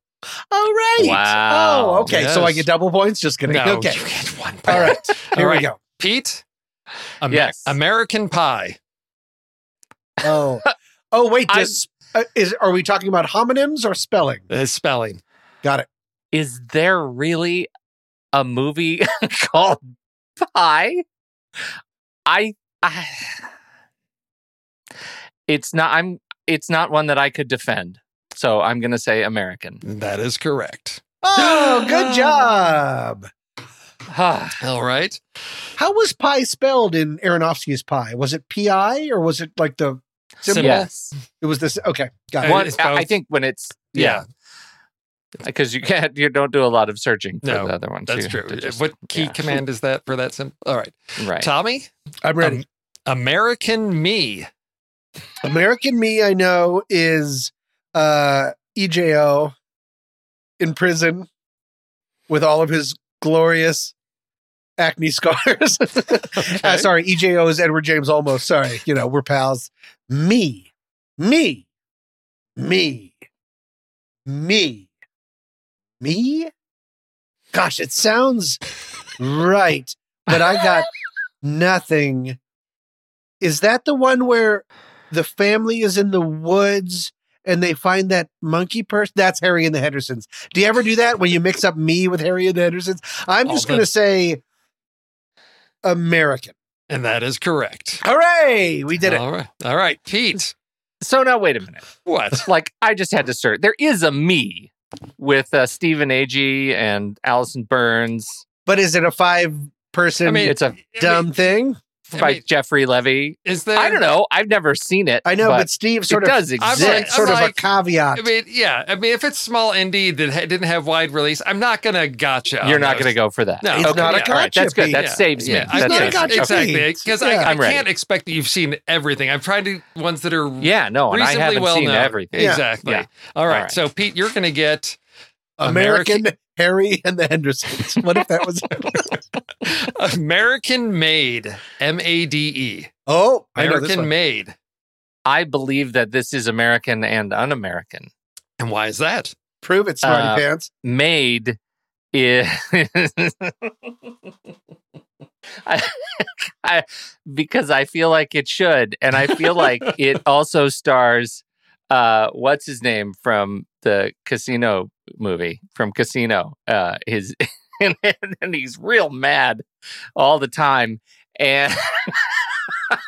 All right. Wow. Oh, okay. Yes. So I get double points. Just kidding. No, okay. You get 1 point. All right. Here we go. Pete. Yes. American Pie. Oh. Oh wait. Are we talking about homonyms or spelling? Spelling. Got it. Is there really a movie called Pie? It's not one that I could defend. So I'm going to say American. That is correct. Oh, good job. All right. How was Pie spelled in Aronofsky's Pie? Was it P-I or was it like the... symbol? Yes. It was this. Okay. Got it. One, I think when it's. Yeah. Because you don't do a lot of searching for the other one. That's true. What key command is that for that symbol? All right. Right. Tommy? I'm ready. American Me. American Me, I know, is EJO in prison with all of his glorious acne scars. Okay. Sorry, EJO is Edward James Olmos. Sorry, we're pals. Me. Gosh, it sounds right, but I got nothing. Is that the one where the family is in the woods and they find that monkey person? That's Harry and the Hendersons. Do you ever do that when you mix up Me with Harry and the Hendersons? I'm just going to say American. And that is correct. Hooray! We did it. All right, Pete. So now, wait a minute. What? I just had to search. There is a Me with Stephen Agee and Allison Burns. But is it a five-person thing? By Jeffrey Levy. Is there? I don't know. I've never seen it. I know, but Steve sort of does exist. Sort of a caveat. If it's small indie that didn't have wide release, I'm not going to gotcha. You're not going to go for that. No, it's not a gotcha. Right, that's good. That saves me. It's not a gotcha. Exactly, because I can't expect that you've seen everything. I'm trying to ones that are and I haven't seen everything. Exactly. Yeah. All right. So Pete, you're going to get American Harry and the Hendersons. What if that was American Made? MADE. Oh, American Made. I believe that this is American and un-American. And why is that? Prove it, smarty pants. Made is because I feel like it should, and I feel like it also stars what's his name from the Casino movie, from Casino. And he's real mad all the time. And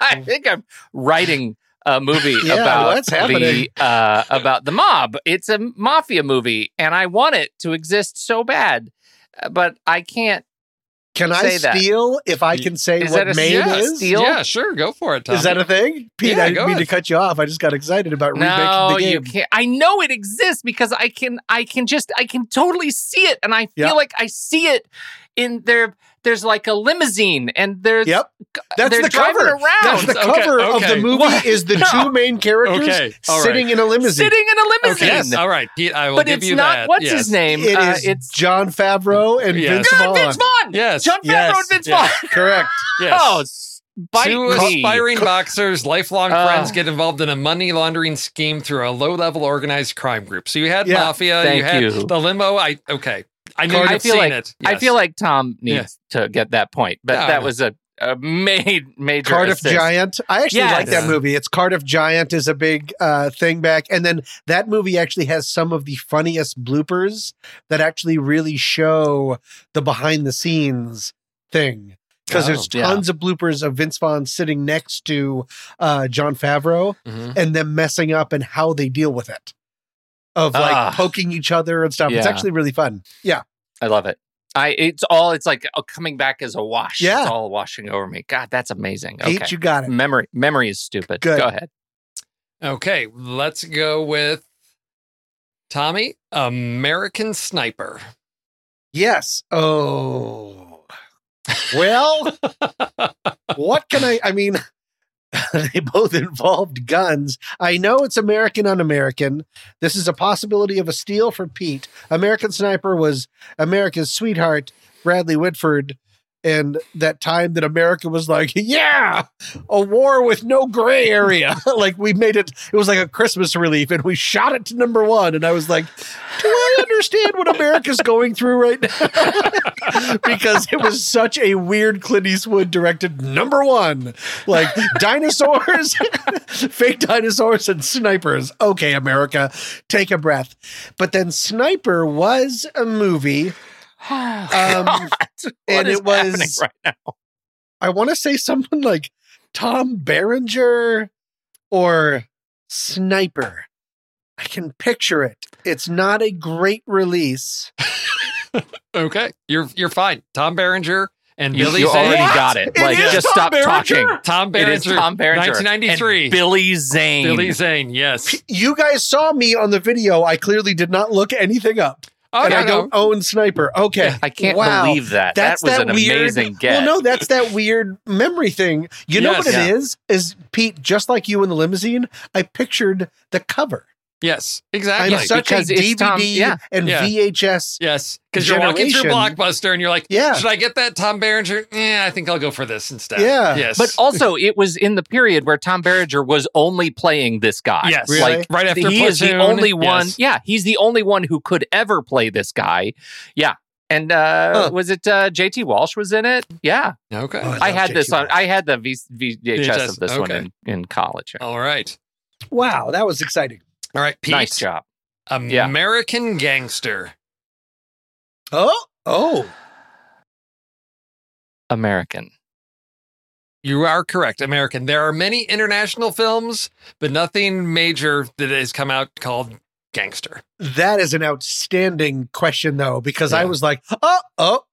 I think I'm writing a movie about the mob. It's a mafia movie, and I want it to exist so bad, but I can't. Can I steal that? If I can say is what Made is? Steal? Yeah, sure. Go for it, Tom. Is that a thing? Pete, I didn't mean to cut you off. I just got excited about remaking the game. You can't. I know it exists because I can totally see it. And I feel like I see it in there. There's like a limousine and there's that's the cover. Around. That's the cover of the movie is the two main characters sitting in a limousine. Okay. Yes. All right, Pete, I will give you that. But it's not what's his name. It is it's Jon Favreau and Vince Vaughn. Vince Vaughn. Yes. Jon Favreau and Vince Vaughn. Correct. Yes. Oh, two aspiring boxers, lifelong friends get involved in a money laundering scheme through a low-level organized crime group. So you had mafia, you had the limo. I feel like I feel like Tom needs to get that point, but that was a major Cardiff assist. Giant. I actually like that movie. It's Cardiff Giant is a big thing back, and then that movie actually has some of the funniest bloopers that actually really show the behind the scenes thing because there's tons of bloopers of Vince Vaughn sitting next to Jon Favreau and them messing up and how they deal with it. Of poking each other and stuff. Yeah. It's actually really fun. Yeah. I love it. It's like coming back as a wash. Yeah. It's all washing over me. God, that's amazing. Pete, you got it. Memory is stupid. Good. Go ahead. Okay, let's go with Tommy, American Sniper. Yes. Oh. Well, what can I mean... They both involved guns. I know it's American Un-American. This is a possibility of a steal for Pete. American Sniper was America's sweetheart, Bradley Whitford, and that time that America was like, yeah, a war with no gray area. Like we made it, it was like a Christmas relief and we shot it to number one. And I was like, do I understand what America's going through right now? Because it was such a weird Clint Eastwood directed number one, like dinosaurs, fake dinosaurs and snipers. Okay, America, take a breath. But then Sniper was a movie. And it was right now. I want to say something like Tom Berenger or Sniper. I can picture it. It's not a great release. Okay, you're fine. Tom Berenger and Billy Zane. You already got it. Like it just stop talking. Tom Berenger. Tom Berenger. 1993. And Billy Zane. Billy Zane. Yes. You guys saw me on the video. I clearly did not look anything up. Oh, and yeah, I don't own Sniper. Okay. I can't believe that. That was an amazing guess. Well, no, that's that weird memory thing. You know what it is? Is Pete, just like you in the limousine, I pictured the cover. Yes, exactly. I'm such because a DVD and VHS. Yes, because you're walking through Blockbuster and you're like, should I get that Tom Berenger? I think I'll go for this instead. Yeah. Yes. But also, it was in the period where Tom Berenger was only playing this guy. Yes. Really? Like, right after Platoon. He is the only one. Yes. Yeah, he's the only one who could ever play this guy. Yeah. And was it J.T. Walsh was in it? Yeah. Okay. Oh, I had this on. I had the VHS of this one in college. All right. Wow, that was exciting. All right, Pete. Nice job. American Gangster. Oh. American. You are correct, American. There are many international films, but nothing major that has come out called Gangster. That is an outstanding question, though, because I was like, oh.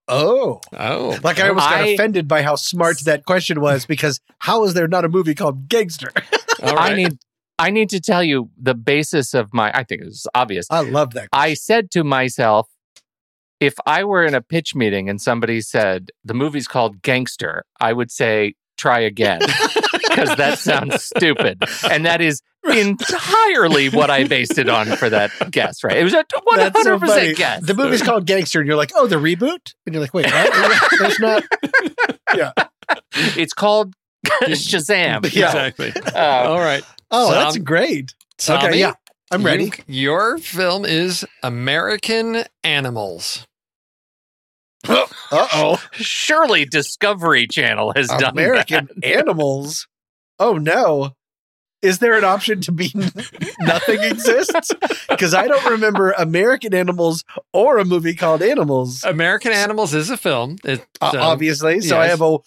Like I almost got offended by how smart that question was, because how is there not a movie called Gangster? All right. I need to tell you the basis of my, I think it was obvious. I love that. I said to myself, if I were in a pitch meeting and somebody said, the movie's called Gangster, I would say, try again, because that sounds stupid. And that is entirely what I based it on for that guess, right? It was a 100% guess. The movie's called Gangster, and you're like, oh, the reboot? And you're like, wait, what? There's not, It's called Shazam. Yeah. Exactly. All right. Oh, that's great. Tommy, okay, yeah. I'm ready. Your film is American Animals. Uh-oh. Surely Discovery Channel has done American Animals? Oh, no. Is there an option to be nothing exists? Because I don't remember American Animals or a movie called Animals. American Animals is a film. It, obviously. Yes. So I have a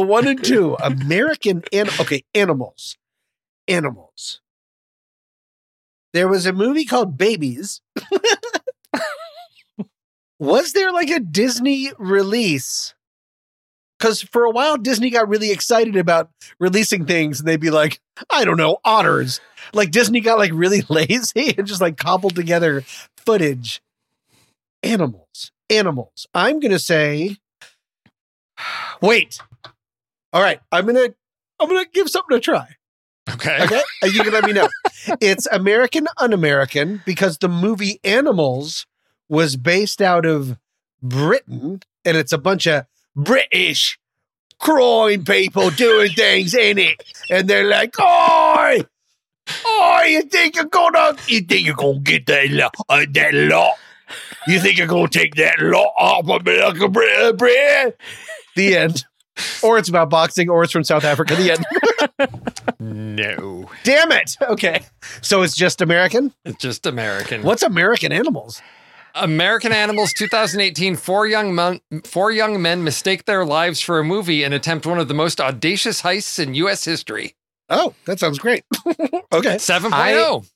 one and two. American Animals. Okay, Animals. There was a movie called Babies. Was there like a Disney release? Because for a while, Disney got really excited about releasing things. And they'd be like, I don't know, otters. Like Disney got like really lazy and just like cobbled together footage. Animals. I'm going to say, wait. All right. I'm going to give something a try. Okay. You can let me know. It's American Un-American because the movie Animals was based out of Britain, and it's a bunch of British crime people doing things in it, and they're like, you think you're gonna get that lot? You think you're gonna take that lot off of America bread? The end. Or it's about boxing, or it's from South Africa. The end. No. Damn it. Okay. So it's just American? It's just American. What's American Animals? American Animals 2018, four young men mistake their lives for a movie and attempt one of the most audacious heists in U.S. history. Oh, that sounds great. Okay. 7.0.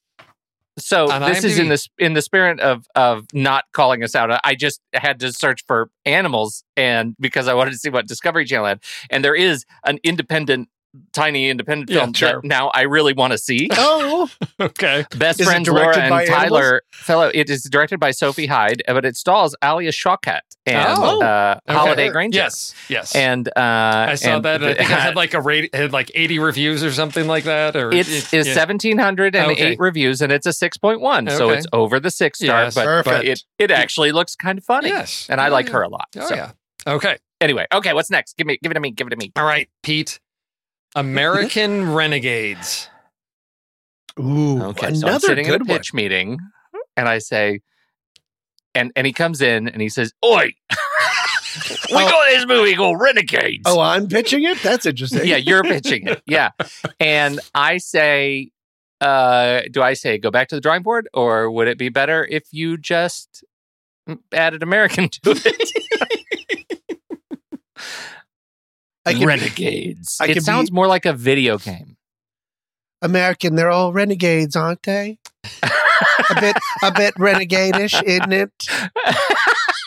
So on this IMDb. Is in the spirit of not calling us out. I just had to search for Animals, and because I wanted to see what Discovery Channel had. And there is an independent tiny independent film that now I really want to see. Oh, okay. Best Friends Laura and Tyler Fellow. It is directed by Sophie Hyde, but it stars Alia Shawkat and Holiday Granger. Yes, yes. And I saw that. I think it had like had like 80 reviews or something like that. Or it is 1,708 reviews, and it's a 6.1, so it's over the 6-star. Yes, but it actually looks kind of funny. Yes, and I like her a lot. Oh so. Yeah. Okay. Anyway, okay. What's next? Give it to me. All right, Pete. American Renegades. Ooh, okay. So I'm sitting in a pitch meeting, and I say, and he comes in and he says, "Oi, we got this movie called Renegades." Oh, I'm pitching it? That's interesting. Yeah, you're pitching it. Yeah, and I say, "Do I say go back to the drawing board, or would it be better if you just added American to it?" Renegades. It sounds more like a video game. American, they're all renegades, aren't they? a bit renegade-ish, isn't it?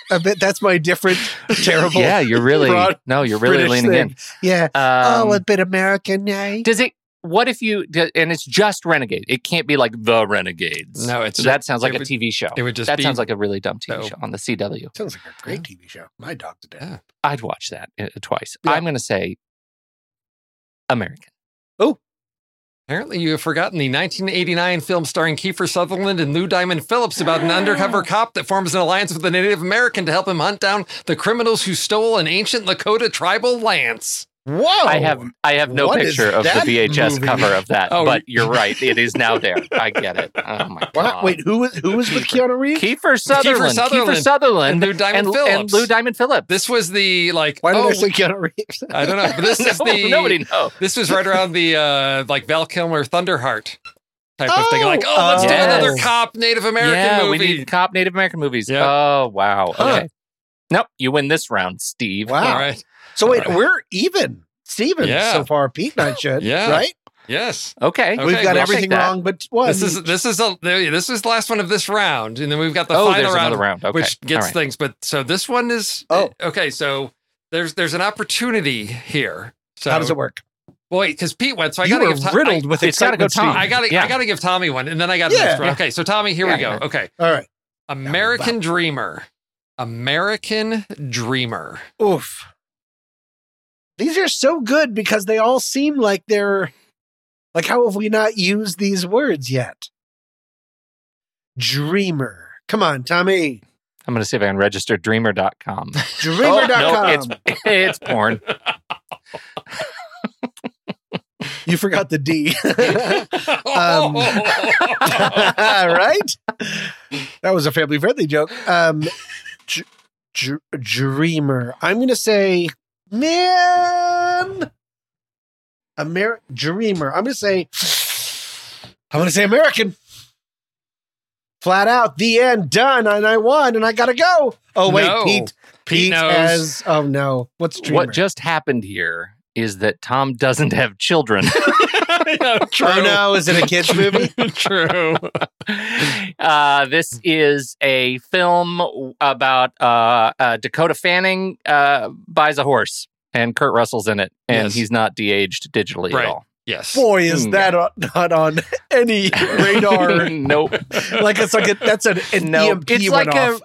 A bit. That's my different, terrible. Yeah, you're really British leaning thing. In. Yeah. A bit American, eh? Does it? What if you? And it's just renegade. It can't be like the Renegades. No, it's. So that sounds like a TV show. It would just. That sounds like a really dumb TV show on the CW. Sounds like a great TV show. My dog did that. I'd watch that twice. Yeah. I'm going to say American. Oh, apparently you have forgotten the 1989 film starring Kiefer Sutherland and Lou Diamond Phillips about an undercover cop that forms an alliance with a Native American to help him hunt down the criminals who stole an ancient Lakota tribal lance. Whoa! I have no picture of the VHS cover of that, but you're right. It is now there. I get it. Oh, my God. Wait, who was with Keanu Reeves? Kiefer Sutherland. And Lou Diamond Phillips. This was the, like... Why did I say Keanu Reeves? I don't know. But this is the... Nobody knows. This was right around the, Val Kilmer Thunderheart type of thing. Like, let's do another cop Native American movie. We need cop Native American movies. Yep. Oh, wow. Okay. Nope, you win this round, Steve. Wow. All right. So wait, we're even, Steven, so far, Pete and I should, right? Yes. Okay. We've got everything wrong but one. This is the last one of this round, and then we've got the final round. Okay. Which gets things. But so this one is okay. So there's an opportunity here. So how does it work? Well, wait, because Pete went, so I got to give Tommy. Riddled with it's got to go Tommy. I got to give Tommy one, and then I got another round. Okay, so Tommy, here we go. Right. Okay. All right. American Dreamer. Oof. These are so good because they all seem like they're... Like, how have we not used these words yet? Dreamer. Come on, Tommy. I'm going to see if I can register dreamer.com. Dreamer.com. No, it's porn. You forgot the D. Right? That was a family-friendly joke. Dreamer. I'm going to say... Man, Dreamer. I'm going to say American. Flat out, the end, done, and I won, and I got to go. Oh, wait, no. Pete knows. Oh, no. What's Dreamer? What just happened here is that Tom doesn't have children. Yeah, true. Oh, no, is it a kid's movie? True. This is a film about Dakota Fanning buys a horse, and Kurt Russell's in it, and he's not de-aged digitally at all. Yes. Boy, is that not on any radar. Nope. Like, it's like that's an EMP it's went like off.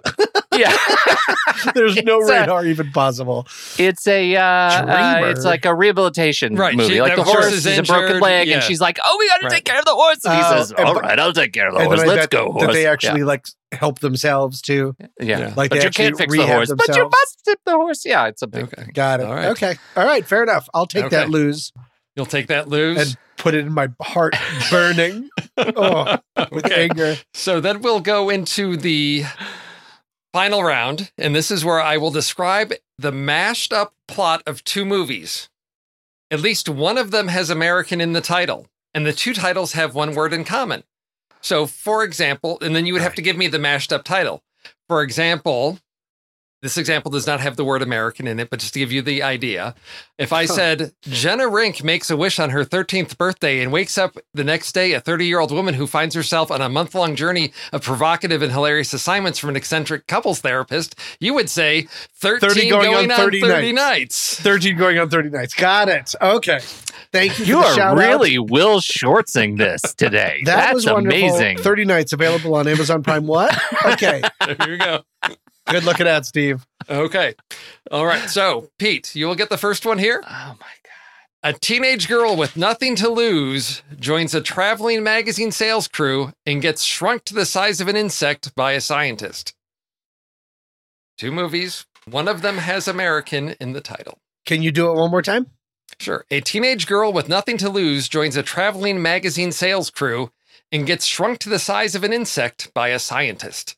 There's no radar even possible. It's a it's like a rehabilitation movie. She, like the horse is injured, a broken leg, and she's like, "Oh, we got to take care of the horse." And he says, "All right, I'll take care of the horse. Let's go, horse." That they actually like help themselves too. Yeah. Like but you can't fix the horse, but you must tip the horse. Yeah, it's a big thing. Got it. All right. Okay. All right. Fair enough. I'll take that lose. You'll take that lose? And put it in my heart burning with anger. So then we'll go into the final round. And this is where I will describe the mashed up plot of two movies. At least one of them has American in the title. And the two titles have one word in common. So, for example, and then you would have to give me the mashed up title. For example, This example does not have the word American in it, but just to give you the idea, if I said Jenna Rink makes a wish on her 13th birthday and wakes up the next day a 30-year-old woman who finds herself on a month-long journey of provocative and hilarious assignments from an eccentric couples therapist, you would say 13 going on 30 nights. 13 going on 30 nights. Got it. Okay. Thank you. You are really out. Will Shortzing this today. That's was amazing. 30 nights available on Amazon Prime. What? Okay. There you go. Good looking at Steve. Okay. All right. So, Pete, you will get the first one here. Oh, my God. A teenage girl with nothing to lose joins a traveling magazine sales crew and gets shrunk to the size of an insect by a scientist. Two movies. One of them has American in the title. Can you do it one more time? Sure. A teenage girl with nothing to lose joins a traveling magazine sales crew and gets shrunk to the size of an insect by a scientist.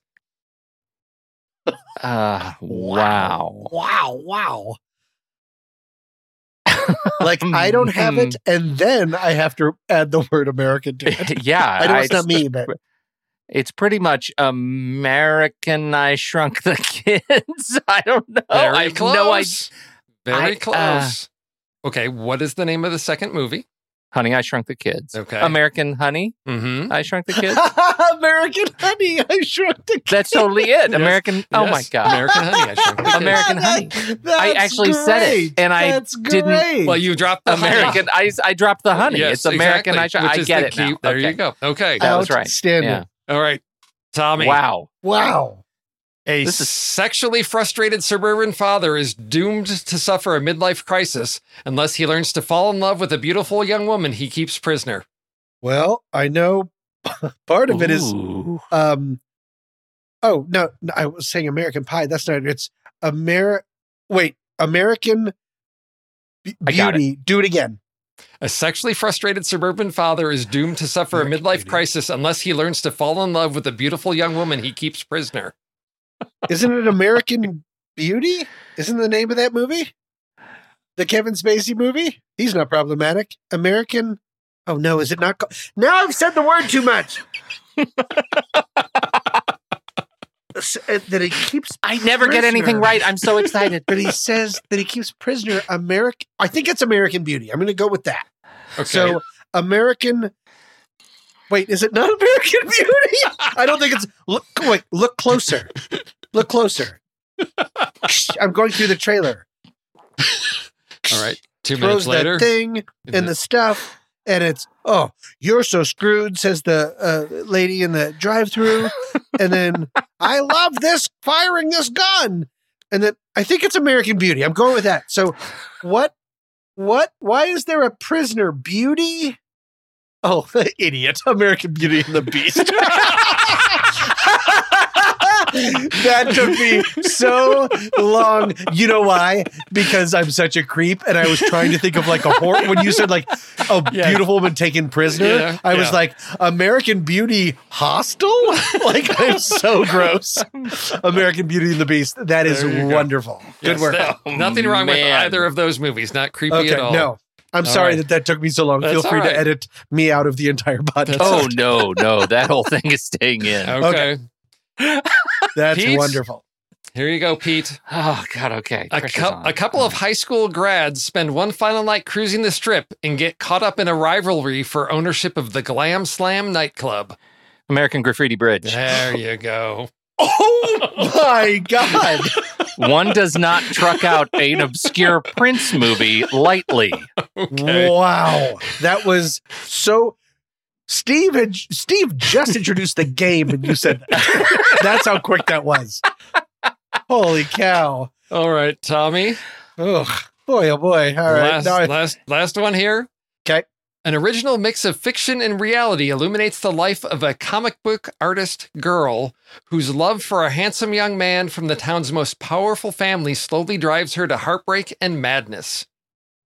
Wow. Like, I don't have it, and then I have to add the word American to it. Yeah. I know it's not me, but... It's pretty much American I Shrunk the Kids. I don't know. Very close. Okay, what is the name of the second movie? Honey, I Shrunk the Kids. Okay. American Honey, I Shrunk the Kids. American Honey, I Shrunk the Kids. That's totally it. American, yes. Oh my God. American Honey, I Shrunk the Kids. American Honey. I actually said it, and I didn't. Well, you dropped the American. I dropped the honey. Yes, it's American. Exactly. I get it now. There you go. Okay. That was right. Outstanding. Yeah. All right, Tommy. Wow. This is sexually frustrated suburban father is doomed to suffer a midlife crisis unless he learns to fall in love with a beautiful young woman he keeps prisoner. Well, I know part of it is... No, I was saying American Pie. That's not... It's American Beauty. Do it again. A sexually frustrated suburban father is doomed to suffer American a midlife beauty. Crisis unless he learns to fall in love with a beautiful young woman he keeps prisoner. Isn't it American Beauty? Isn't the name of that movie? The Kevin Spacey movie? He's not problematic. American... Oh, no, is it not... Now I've said the word too much. That he keeps... I never get anything right. I'm so excited. But he says that he keeps prisoner American... I think it's American Beauty. I'm going to go with that. Okay. So, American... Wait, is it not American Beauty? I don't think it's... Look closer. Look closer. I'm going through the trailer. All right. 2 minutes later. Throws that thing and the stuff, and it's, oh, you're so screwed, says the lady in the drive-thru. And then, I love this, firing this gun. And then, I think it's American Beauty. I'm going with that. So, what? Why is there a prisoner beauty... Oh, the idiot. American Beauty and the Beast. That took me so long. You know why? Because I'm such a creep, and I was trying to think of like a horror. When you said like a beautiful woman taken prisoner, I was like, American Beauty hostile? Like, I'm so gross. American Beauty and the Beast. That is wonderful. Good work. Nothing wrong with either of those movies. Not creepy at all. No. I'm sorry that took me so long. That's Feel free to edit me out of the entire podcast. Oh, no. That whole thing is staying in. Okay. That's Pete, wonderful. Here you go, Pete. Oh, God, okay. A couple of high school grads spend one final night cruising the strip and get caught up in a rivalry for ownership of the Glam Slam nightclub. American Graffiti Bridge. There you go. Oh, my God. One does not truck out an obscure Prince movie lightly. Okay. Wow. That was so... Steve just introduced the game, and you said that. That's how quick that was. Holy cow. All right, Tommy. Oh, boy, oh, boy. All right. Last one here. Okay. An original mix of fiction and reality illuminates the life of a comic book artist girl whose love for a handsome young man from the town's most powerful family slowly drives her to heartbreak and madness.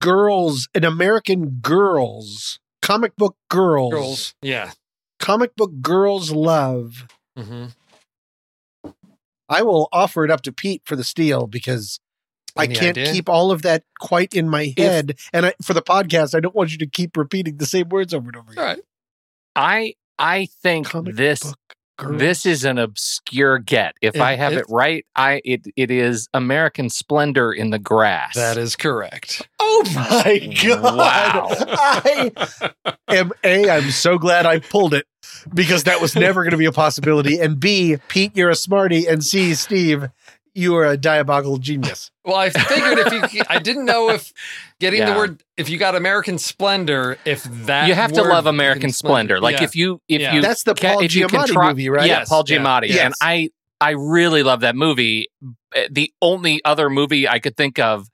Girls, an American Girls, comic book girls. Girls, yeah. Comic book girls love. Mm-hmm. I will offer it up to Pete for the steal because... I can't keep all of that quite in my head. For the podcast, I don't want you to keep repeating the same words over and over again. All right. I think this Girl. This is an obscure get. If I have it right, it is American Splendor in the Grass. That is correct. Oh my God. Wow. I'm so glad I pulled it because that was never going to be a possibility. And B, Pete, you're a smarty. And C, Steve, you are a diabolical genius. Well, I figured if you, I didn't know if getting the word, if you got American Splendor, if that you have to love American Splendor. Like if you, that's the Paul Giamatti movie, right? Yeah, Paul Giamatti. Yes. And I really love that movie. The only other movie I could think of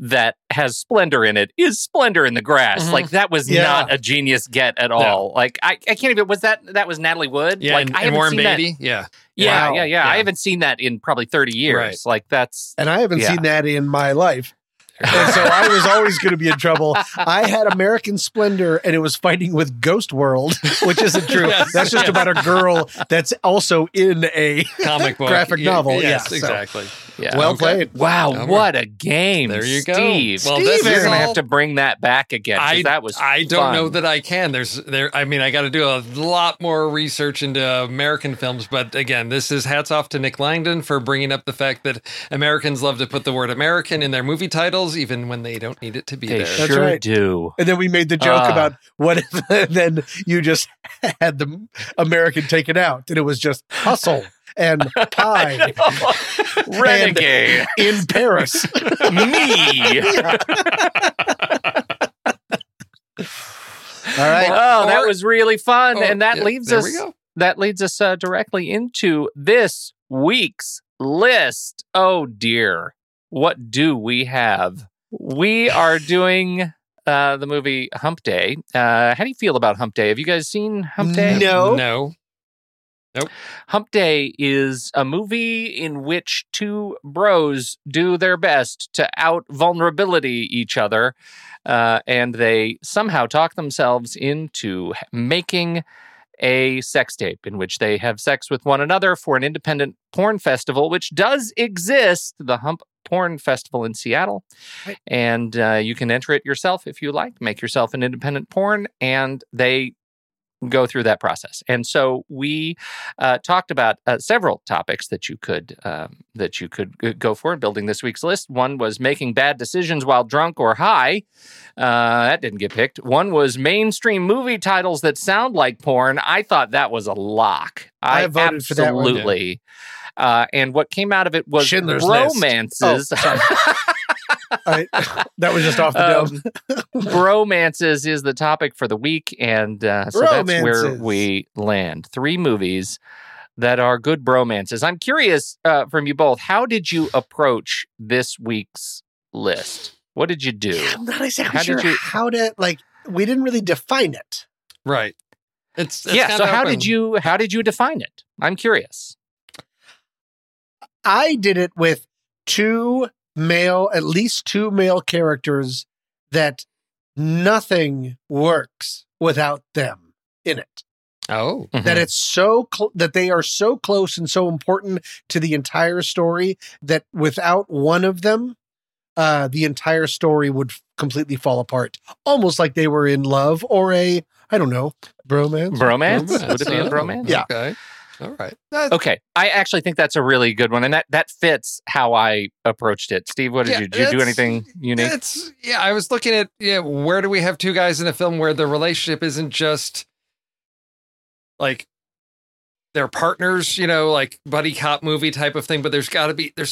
that has splendor in it is Splendor in the Grass. Mm-hmm. Like that was not a genius get at all. No. Like I can't even, was that was Natalie Wood? Yeah, like, and Warren Beatty. Yeah. I haven't seen that in probably 30 years. Right. Like that's. And I haven't seen that in my life. And so I was always going to be in trouble. I had American Splendor and it was fighting with Ghost World, which isn't true. Yes, that's just about a girl that's also in a comic book graphic novel. Yes, exactly. So. Yeah. Well played. Wow, what a game. There you go. Steve. Well, Steve, you're going to have to bring that back again. That was I don't fun. Know that I can. I mean, I got to do a lot more research into American films, but again, this is hats off to Nick Langdon for bringing up the fact that Americans love to put the word American in their movie titles, even when they don't need it to be there. They sure do. And then we made the joke about what if then you just had the American taken out and it was just hustle and pie. Renegade. In Paris. Me. All right. Oh, that was really fun. And that leaves us, directly into this week's list. Oh, dear. What do we have? We are doing the movie Hump Day. How do you feel about Hump Day? Have you guys seen Hump Day? No. Nope. Hump Day is a movie in which two bros do their best to out vulnerability each other, and they somehow talk themselves into making a sex tape in which they have sex with one another for an independent porn festival, which does exist, the Hump Porn Festival in Seattle. Right. And you can enter it yourself if you like, make yourself an independent porn, and they go through that process. And so we talked about several topics that you could go for in building this week's list. One was making bad decisions while drunk or high. That didn't get picked. One was mainstream movie titles that sound like porn. I thought that was a lock. I voted for that one. And what came out of it was Schindler's romances. List. Oh, that was just off the dome. Bromances is the topic for the week, and so that's where we land. Three movies that are good bromances. I'm curious from you both, how did you approach this week's list? What did you do? Yeah, I'm not exactly sure how to, like, we didn't really define it. Right. It's so how did you define it? I'm curious. I did it with at least two male characters that nothing works without them in it. Oh. Mm-hmm. That it's that they are so close and so important to the entire story that without one of them, the entire story would completely fall apart. Almost like they were in love or bromance. Bromance? Would it be a bromance? Yeah. Okay. All right. Okay. I actually think that's a really good one. And that fits how I approached it. Steve, what did you do? Did you do anything unique? I was looking at, where do we have two guys in a film where the relationship isn't just like they're partners, like buddy cop movie type of thing, but there's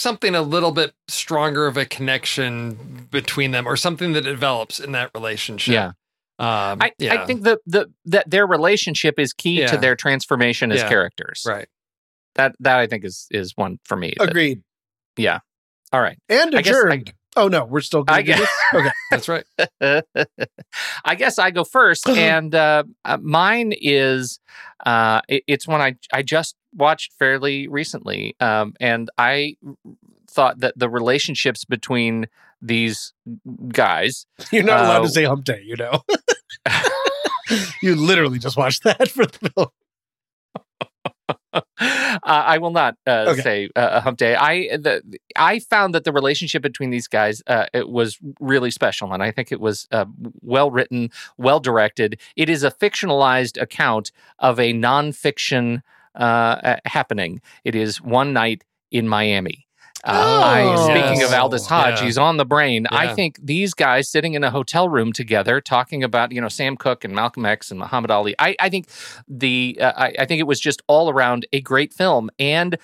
something a little bit stronger of a connection between them or something that develops in that relationship. Yeah. I think that their relationship is key to their transformation as characters. Right. That I think is one for me. Agreed. That, All right. And adjourned. Oh no, we're still going to do this. Okay, that's right. I guess I go first, and mine is it's one I just watched fairly recently, and I thought that the relationships between these guys. You're not allowed to say Hump Day, You literally just watched that for the film. I will not say Hump Day. I found that the relationship between these guys it was really special, and I think it was well written, well directed. It is a fictionalized account of a nonfiction happening. It is One Night in Miami. Speaking of Aldis Hodge, he's on the brain. Yeah. I think these guys sitting in a hotel room together talking about, you know, Sam Cooke and Malcolm X and Muhammad Ali. I think it was just all around a great film. And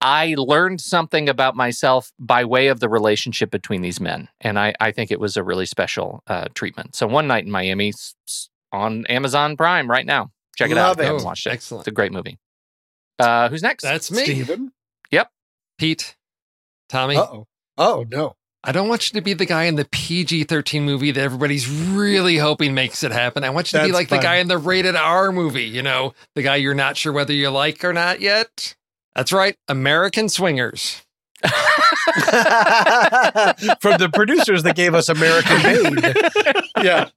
I learned something about myself by way of the relationship between these men. And I think it was a really special treatment. So One Night in Miami on Amazon Prime right now. Check it out if you haven't watched it. Excellent. It's a great movie. Who's next? That's me. Steven. Yep. Pete. Tommy? Uh-oh. Oh, no. I don't want you to be the guy in the PG-13 movie that everybody's really hoping makes it happen. I want you to be like the guy in the rated R movie, you know, the guy you're not sure whether you like or not yet. That's right. American Swingers. From the producers that gave us American Made. Yeah.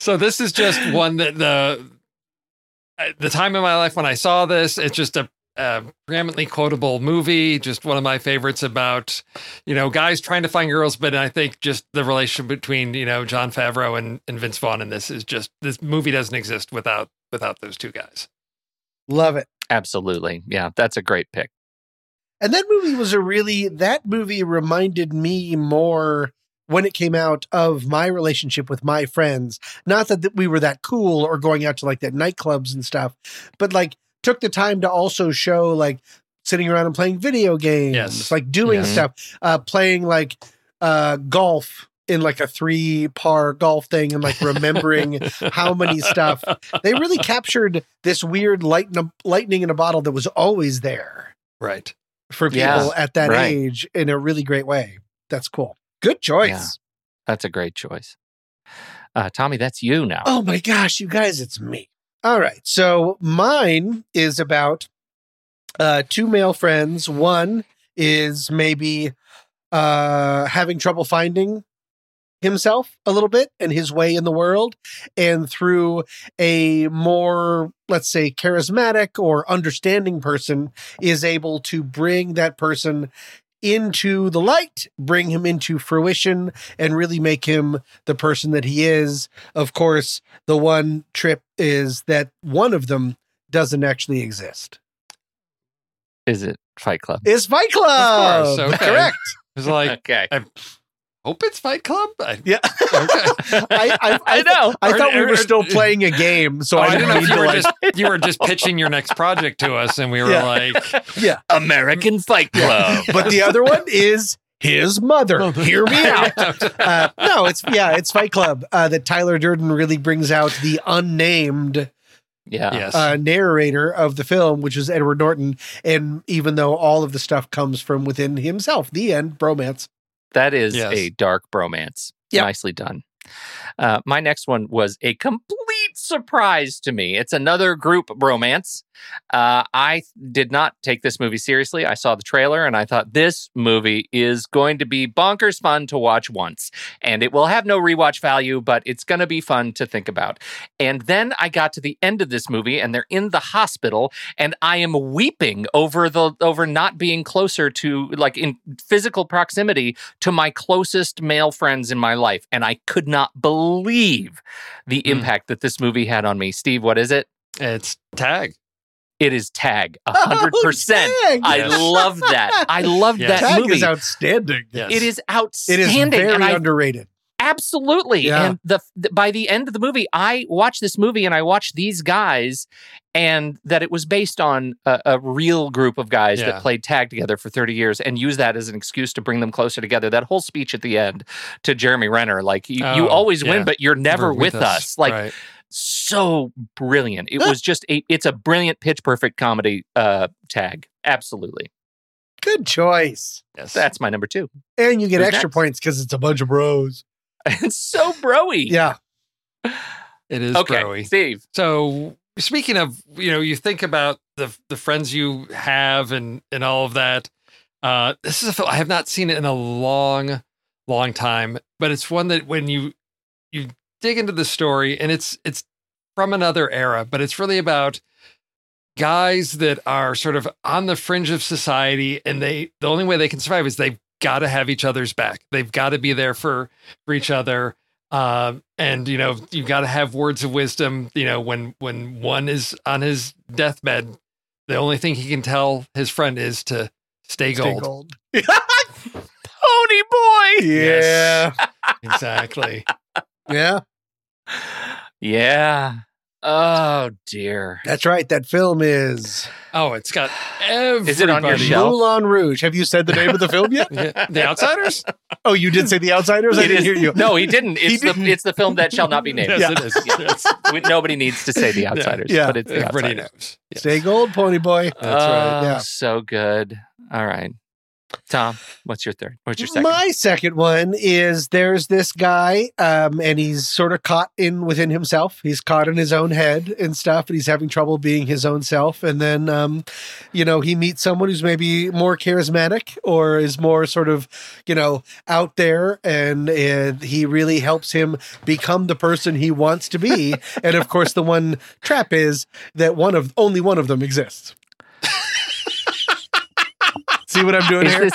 So this is just one that the time in my life when I saw this, it's just a preeminently quotable movie, just one of my favorites about, you know, guys trying to find girls. But I think just the relationship between, you know, Jon Favreau and Vince Vaughn in this is just, this movie doesn't exist without those two guys. Love it. Absolutely. Yeah, that's a great pick. And that movie reminded me more when it came out of my relationship with my friends. Not that we were that cool or going out to like that nightclubs and stuff, but like, took the time to also show like sitting around and playing video games, like doing stuff, playing like golf in like a 3-par golf thing and like remembering how many stuff. They really captured this weird lightning in a bottle that was always there. Right. For people at that age in a really great way. That's cool. Good choice. Yeah. That's a great choice. Tommy, that's you now. Oh my gosh, you guys, it's me. All right, so mine is about two male friends. One is maybe having trouble finding himself a little bit and his way in the world. And through a more, let's say, charismatic or understanding person is able to bring that person into the light, bring him into fruition, and really make him the person that he is. Of course, the one trip is that one of them doesn't actually exist. Is it Fight Club? It's Fight Club! Of course, okay. Correct. It's like, okay. I hope it's Fight Club? Yeah. Okay. I know. I thought we were still playing a game, so I didn't know if you were just pitching your next project to us, and we were like... Yeah. American Fight Club. But the other one is his mother. Hear me out. It's Fight Club that Tyler Durden really brings out the unnamed... narrator of the film, which is Edward Norton. And even though all of the stuff comes from within himself, the end, bromance. That is a dark bromance. Yep. Nicely done. My next one was a complete surprise to me. It's another group bromance. I did not take this movie seriously. I saw the trailer and I thought this movie is going to be bonkers fun to watch once. And it will have no rewatch value, but it's going to be fun to think about. And then I got to the end of this movie and they're in the hospital and I am weeping over not being closer to, like, in physical proximity to my closest male friends in my life. And I could not believe the impact that this movie had on me. Steve, what is it? It's Tag. It is Tag, 100%. Oh, I love that. I love that movie. Tag is outstanding. Yes. It is outstanding. It is very underrated. Absolutely. Yeah. And by the end of the movie, I watched this movie and I watched these guys, and that it was based on a real group of guys that played tag together for 30 years and used that as an excuse to bring them closer together. That whole speech at the end to Jeremy Renner, like, you always win, but you're never with us. Like, right. So brilliant. It was just it's a brilliant, pitch perfect comedy, Tag. Absolutely. Good choice. Yes. That's my number 2. And you get extra points because it's a bunch of bros. It's so broy. Yeah. It is broy. Steve. So speaking of, you know, you think about the friends you have and all of that. This is a film I have not seen it in a long, long time, but it's one that when you dig into the story, and it's from another era, but it's really about guys that are sort of on the fringe of society, and the only way they can survive is they've got to have each other's back. They've got to be there for each other. And, you know, you've got to have words of wisdom. You know, when one is on his deathbed, the only thing he can tell his friend is to stay gold. Pony boy. Yeah, yes. Exactly. Yeah. Yeah. Oh dear. That's right. That film is. Oh, it's got everybody. Is it on your shelf? Moulin Rouge. Have you said the name of the film yet? The Outsiders? Oh, you did say The Outsiders? I didn't hear you. No, he didn't. It's the film that shall not be named. Yes, it is. Yes. Nobody needs to say The Outsiders. Yeah. But it's The Outsiders. Everybody knows. Yes. Stay gold, pony boy. That's right. Yeah. So good. All right. Tom, what's your third? What's your second? My second one is there's this guy, and he's sort of caught in within himself. He's caught in his own head and stuff, and he's having trouble being his own self. And then, you know, he meets someone who's maybe more charismatic or is more sort of, you know, out there, and he really helps him become the person he wants to be. And of course, the one trap is that only one of them exists. See what I'm doing here?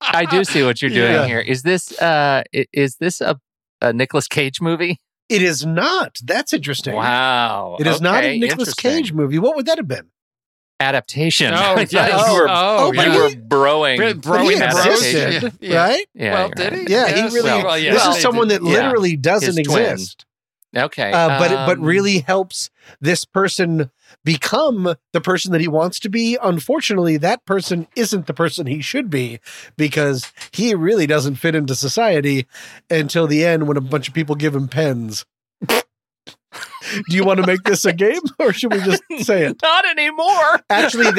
I do see what you're doing here. Is this a Nicolas Cage movie? It is not. That's interesting. Wow. It is not a Nicolas Cage movie. What would that have been? Adaptation. Oh, yes. You were broing adaptation. Yeah. Right? Yeah, well, did he? Yeah, yes. He really... Well, yeah. This is someone that literally doesn't exist. Okay. But really helps this person become the person that he wants to be. Unfortunately, that person isn't the person he should be because he really doesn't fit into society until the end when a bunch of people give him pens. Do you want to make this a game or should we just say it? Not anymore. Actually,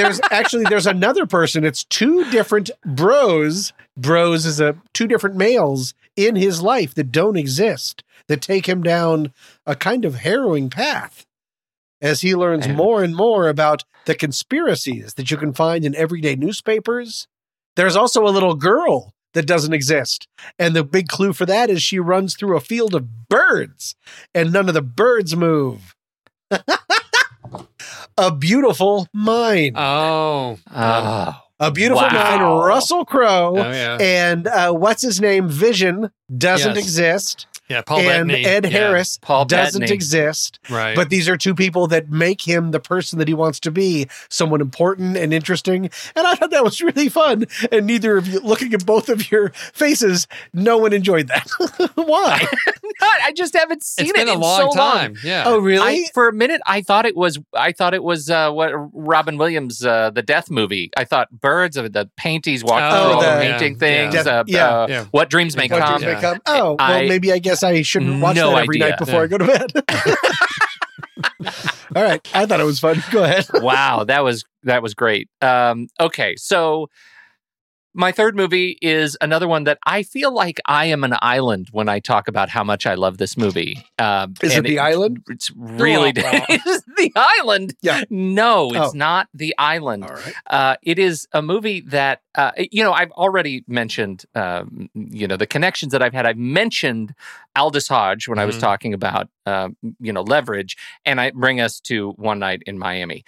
there's another person. It's two different bros. Bros is two different males in his life that don't exist, that take him down a kind of harrowing path as he learns more and more about the conspiracies that you can find in everyday newspapers. There's also a little girl that doesn't exist. And the big clue for that is she runs through a field of birds and none of the birds move. A Beautiful Mind. Oh. A Beautiful Mind, Russell Crowe. Oh, yeah. And what's his name? Vision doesn't exist. Yeah, Paul and Bettany. Ed Harris doesn't exist. Right. But these are two people that make him the person that he wants to be, someone important and interesting. And I thought that was really fun. And neither of you, looking at both of your faces, no one enjoyed that. Why? I just haven't seen it in a long time. Yeah. Oh, really? For a minute, I thought it was what Robin Williams, the death movie. I thought birds of the paintings walk through all the painting things. What Dreams May Come. Oh, well, maybe I guess I shouldn't watch that every night before I go to bed. All right. I thought it was fun. Go ahead. Wow. That was great. Okay. So my third movie is another one that I feel like I am an island when I talk about how much I love this movie. Is it The Island? It's really... Is The Island? Yeah. No, it's not The Island. All right. It is a movie that, you know, I've already mentioned, you know, the connections that I've had. I've mentioned Aldis Hodge when I was talking about, you know, Leverage, and I bring us to One Night in Miami.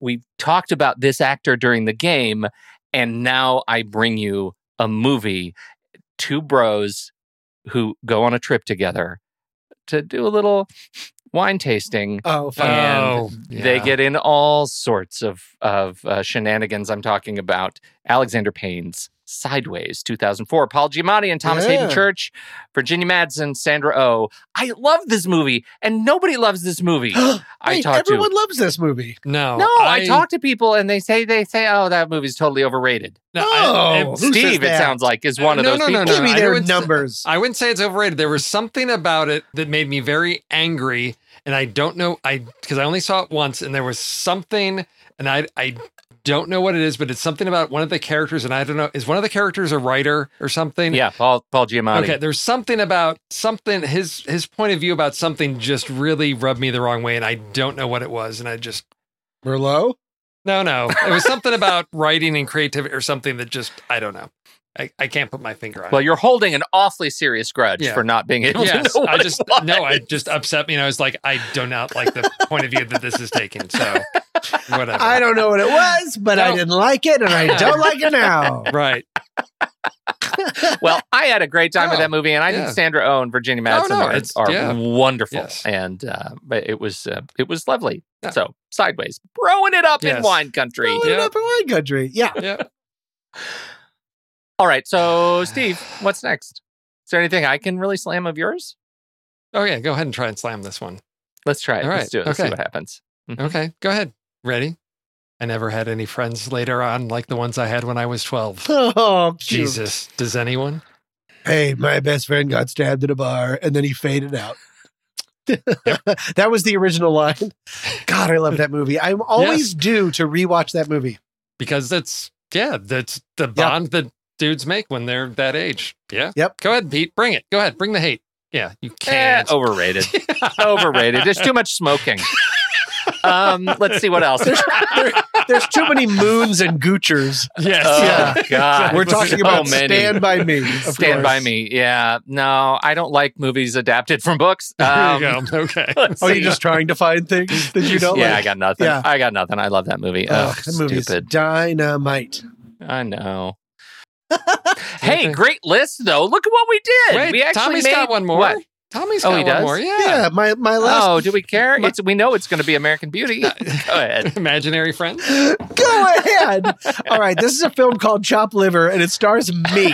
We talked about this actor during the game, and now I bring you a movie, two bros who go on a trip together to do a little wine tasting. Oh, fun. They get in all sorts of shenanigans. I'm talking about Alexander Payne's Sideways, 2004. Paul Giamatti and Thomas Hayden Church, Virginia Madsen, Sandra Oh. I love this movie, and nobody loves this movie. Everyone loves this movie. No, I talk to people, and they say, oh, that movie's totally overrated. Steve, it sounds like, is one of those people. No. Maybe there are numbers. I wouldn't say it's overrated. There was something about it that made me very angry, and I don't know, because I only saw it once, and there was something, and I don't know what it is, but it's something about one of the characters, and I don't know, is one of the characters a writer or something? Yeah, Paul Giamatti. Okay, there's something about something, his point of view about something just really rubbed me the wrong way, and I don't know what it was, and I just... Merlot? No. It was something about writing and creativity or something that just, I don't know. I can't put my finger on it. Well, you're holding an awfully serious grudge for not being able to know I just upset me. And I was like, I do not like the point of view that this is taking. So whatever. I don't know what it was, but I didn't like it, and I don't like it now. Right. Well, I had a great time with that movie, and I think Sandra Oh and Virginia Madsen are wonderful. Yes. And but it was lovely. Yeah. So Sideways, growing it up in wine country. Growing it up in wine country. Yeah. Yeah. All right. So Steve, what's next? Is there anything I can really slam of yours? Oh yeah, go ahead and try and slam this one. Let's try it. All right. Let's do it. Let's see what happens. Mm-hmm. Okay, go ahead. Ready? I never had any friends later on like the ones I had when I was 12. Oh, cute. Jesus. Does anyone? Hey, my best friend got stabbed at a bar and then he faded out. That was the original line. God, I love that movie. I'm always due to rewatch that movie. Because that's the bond that dudes make when they're that age. Yeah. Yep. Go ahead, Pete. Bring it. Go ahead. Bring the hate. Yeah, you can't. Overrated. Overrated. There's too much smoking. Let's see what else. There's too many moons and Goochers. Yes. Oh, God. We're talking about Stand By Me. Stand By Me. Yeah. No, I don't like movies adapted from books. There you go. Okay. Are you just trying to find things that you don't like? Yeah, I got nothing. Yeah. I got nothing. I love that movie. Oh, that movie's dynamite. I know. Hey, great list, though. Look at what we did. Wait, we actually got one more. What? Tommy's got one more. Yeah. Yeah, my last. Oh, do we care? We know it's going to be American Beauty. Go ahead. Imaginary Friends. Go ahead. All right. This is a film called Chop Liver, and it stars me.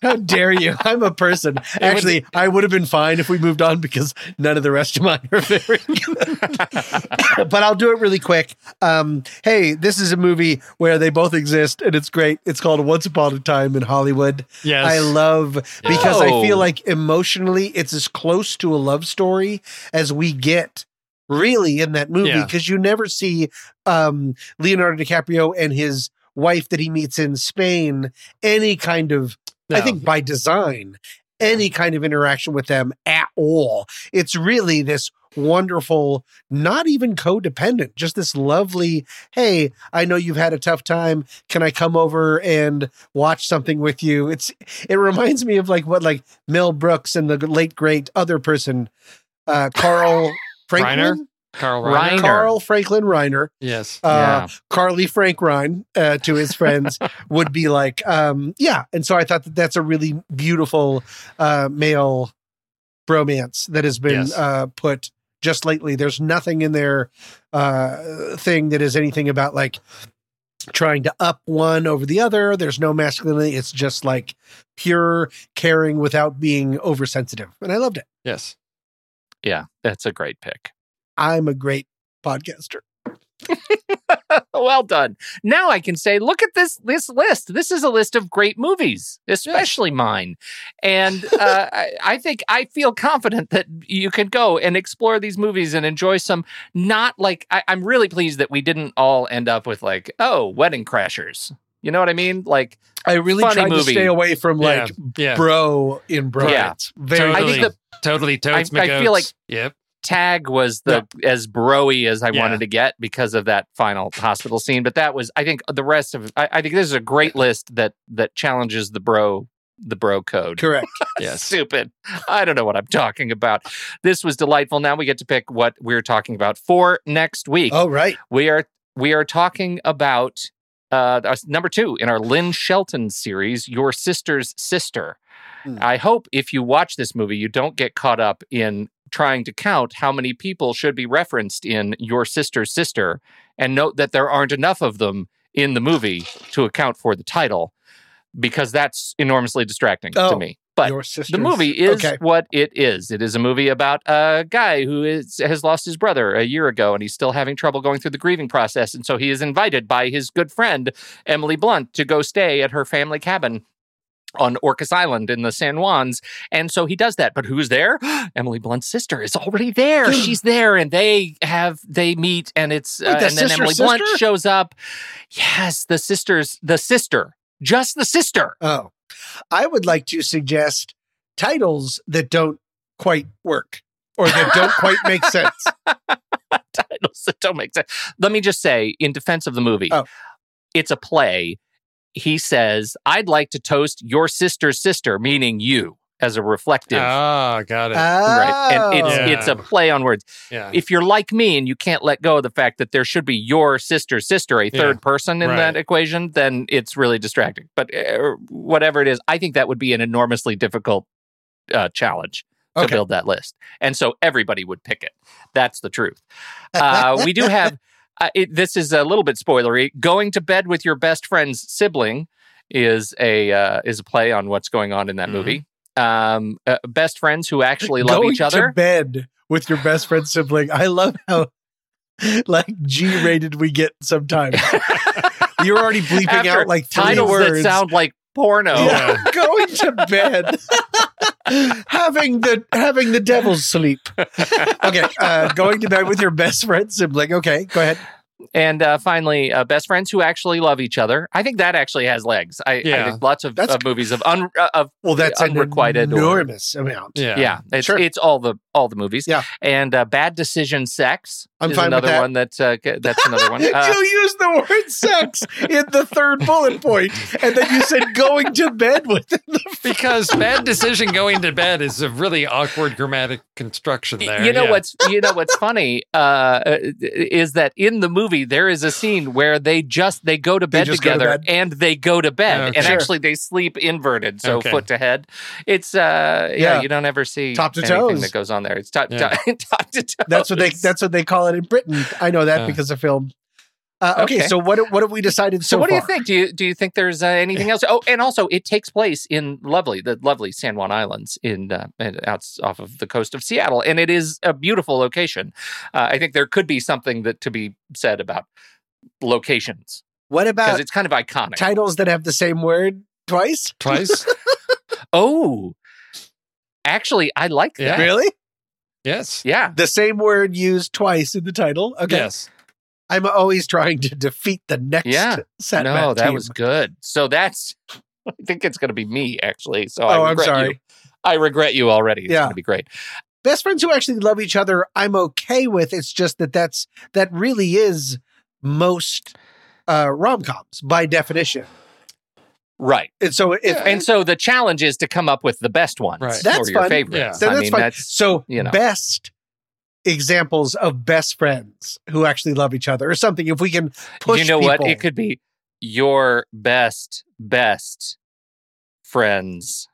How dare you? I'm a person. Actually, I would have been fine if we moved on because none of the rest of mine are very good. But I'll do it really quick. Hey, this is a movie where they both exist, and it's great. It's called Once Upon a Time in Hollywood. Yes. I love because I feel like emotionally it's as close to a love story as we get really in that movie because you never see Leonardo DiCaprio and his wife that he meets in Spain any kind of I think by design any kind of interaction with them at all. It's really this wonderful, not even codependent, just this lovely, hey, I know you've had a tough time. Can I come over and watch something with you? It reminds me of like Mel Brooks and the late great other person, Carl Franklin. Reiner? Carl Franklin Reiner. Yes. Carly Frank Rhine to his friends would be like, And so I thought that's a really beautiful male bromance that has been put just lately. There's nothing in their thing that is anything about like trying to up one over the other. There's no masculinity. It's just like pure caring without being oversensitive. And I loved it. Yes. Yeah. That's a great pick. I'm a great podcaster. Well done. Now I can say, look at this list. This is a list of great movies, especially mine. And I think I feel confident that you can go and explore these movies and enjoy some. Not like I'm really pleased that we didn't all end up with like, oh, Wedding Crashers. You know what I mean? Like, I really tried to stay away from like bro in bro. Yeah, very. Totally, I think totally totes. I feel like Tag was as bro-y as I wanted to get because of that final hospital scene. But that was, I think, the rest of. I think this is a great list that challenges the bro code. Correct. Yes. Stupid. I don't know what I'm talking about. This was delightful. Now we get to pick what we're talking about for next week. Oh, right. We are talking about number 2 in our Lynn Shelton series, Your Sister's Sister. Mm. I hope if you watch this movie, you don't get caught up in trying to count how many people should be referenced in Your Sister's Sister, and note that there aren't enough of them in the movie to account for the title, because that's enormously distracting to me. But the movie is what it is. It is a movie about a guy who has lost his brother a year ago, and he's still having trouble going through the grieving process, and so he is invited by his good friend, Emily Blunt, to go stay at her family cabin on Orcas Island in the San Juans. And so he does that. But who's there? Emily Blunt's sister is already there. She's there, and they meet, and it's Emily Blunt shows up. Yes, the sister. Oh, I would like to suggest titles that don't quite work or that don't quite make sense. Titles that don't make sense. Let me just say, in defense of the movie, it's a play. He says, I'd like to toast your sister's sister, meaning you. as a reflective. Ah, got it. Right. And it's a play on words. Yeah. If you're like me and you can't let go of the fact that there should be your sister's sister, a third person in that equation, then it's really distracting. But whatever it is, I think that would be an enormously difficult challenge to build that list. And so everybody would pick it. That's the truth. We do have, this is a little bit spoilery, going to bed with your best friend's sibling is a play on what's going on in that movie. Best friends who actually love each other. Going to bed with your best friend's sibling. I love how like G-rated we get sometimes. You're already bleeping out like three title words that sound like porno. Yeah. Going to bed. having the devil's sleep. Okay, going to bed with your best friend's sibling. Okay, go ahead. And finally, best friends who actually love each other. I think that actually has legs. I think lots of movies of unrequited, an enormous amount. Yeah, it's all the movies. Yeah, and bad decision sex. I'm fine with that. That's another one. You used the word sex in the third bullet point, and then you said going to bed with it. Because bad decision going to bed is a really awkward grammatic construction there. You know what's funny is that in the movie there is a scene where they go to bed together and they go to bed, and actually they sleep inverted, so foot to head. It's you don't ever see top to anything toes that goes on there. It's top to toes. That's what they call it in Britain. I know that because of film. Okay, so what have we decided so what far? Do you think? Do you think there's anything else? Oh, and also it takes place in the lovely San Juan Islands off of the coast of Seattle, and it is a beautiful location. I think there could be something to be said about locations. What about, because it's kind of iconic, titles that have the same word twice? Oh, actually, I like that. Yeah. Really? Yes. Yeah. The same word used twice in the title. Okay. Yes. I'm always trying to defeat the next setback. No, that team was good. So that's, I think it's going to be me, actually. So I regret you already. It's going to be great. Best friends who actually love each other, I'm okay with. It's just that really is most rom-coms by definition. Right. And so the challenge is to come up with the best ones or your favorite. Yeah. So that's fun. Best examples of best friends who actually love each other or something. If we can push what? It could be your best friends.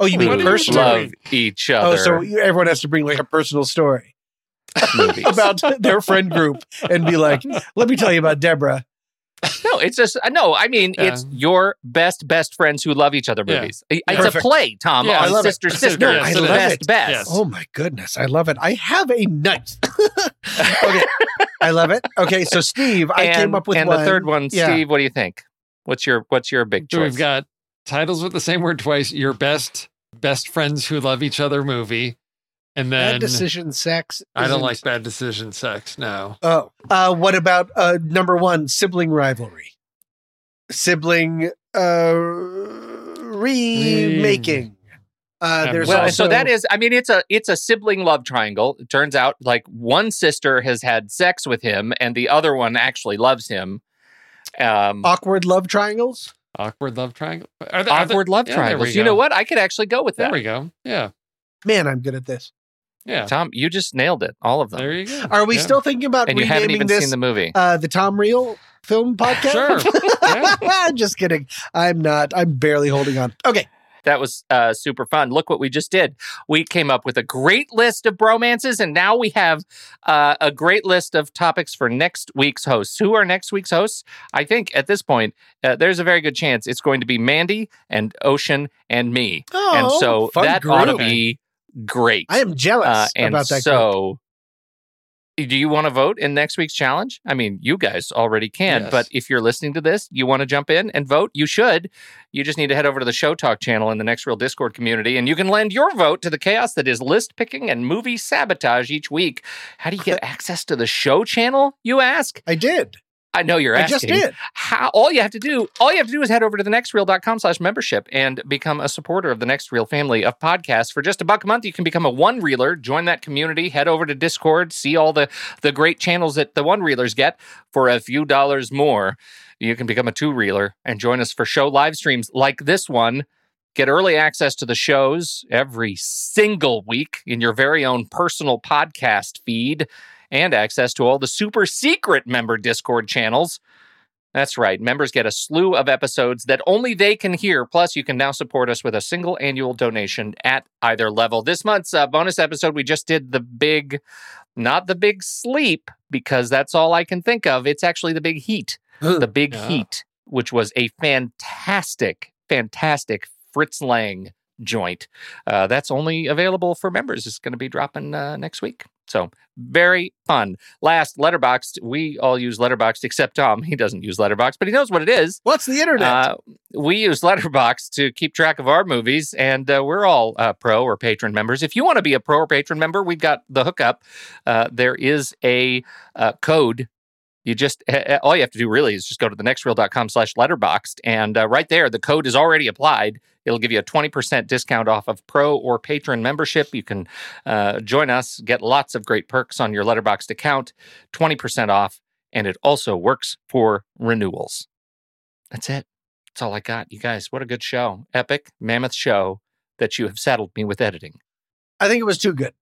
Oh, you mean personal? Love each other. Oh, so everyone has to bring like a personal story about their friend group and be like, let me tell you about Deborah. No, it's just, it's your best friends who love each other movies. Yeah. It's a play, Tom, on sister. No, I love it. Best. Yes. Oh my goodness, I love it. I have a nut. Okay, I love it. Okay, so Steve, came up with one. And the third one, Steve, what do you think? What's your big choice? So we've got titles with the same word twice, your best friends who love each other movie. And then bad decision sex. I don't like bad decision sex. No. Oh, what about number one, sibling rivalry, sibling remaking? There's so that is. I mean, it's a sibling love triangle. It turns out like one sister has had sex with him, and the other one actually loves him. Awkward love triangles. Awkward love triangle. Awkward love triangles. You know what? I could actually go with that. There we go. Yeah. Man, I'm good at this. Yeah, Tom, you just nailed it. All of them. There you go. Are we still thinking about renaming this? And you haven't even seen the movie, the Tom Reel film podcast. Sure. Just kidding. I'm not. I'm barely holding on. Okay, that was super fun. Look what we just did. We came up with a great list of bromances, and now we have a great list of topics for next week's hosts. Who are next week's hosts? I think at this point, there's a very good chance it's going to be Mandy and Ocean and me. Oh, and so that ought to be great. I am jealous about that. So, do you want to vote in next week's challenge? I mean, you guys already can, but if you're listening to this, you want to jump in and vote, you should. You just need to head over to the Show Talk channel in the Next Reel Discord community, and you can lend your vote to the chaos that is list picking and movie sabotage each week. How do you get access to the show channel, you ask? I did. I know you're asking. I just did. All you have to do is head over to thenextreel.com/membership and become a supporter of the Next Reel family of podcasts. For just $1 a month, you can become a one reeler. Join that community. Head over to Discord. See all the great channels that the one reelers get for a few dollars more. You can become a two reeler and join us for show live streams like this one Get early access to the shows every single week in your very own personal podcast feed and access to all the super secret member Discord channels. That's right. Members get a slew of episodes that only they can hear. Plus, you can now support us with a single annual donation at either level. This month's bonus episode, we just did not the big sleep, because that's all I can think of. It's actually the big heat. The big heat, which was a fantastic Fritz Lang joint. That's only available for members. It's going to be dropping next week. So very fun. Last, Letterboxd. We all use Letterboxd except Tom. He doesn't use Letterboxd, but he knows what it is. What's the internet? We use Letterboxd to keep track of our movies, and we're all pro or patron members. If you want to be a pro or patron member, we've got the hookup. There is a code. You just, all you have to do really is just go to thenextreel.com/letterboxd, and right there, the code is already applied. It'll give you a 20% discount off of pro or patron membership. You can join us, get lots of great perks on your Letterboxd account, 20% off, and it also works for renewals. That's it. That's all I got. You guys, what a good show. Epic, mammoth show that you have saddled me with editing. I think it was too good.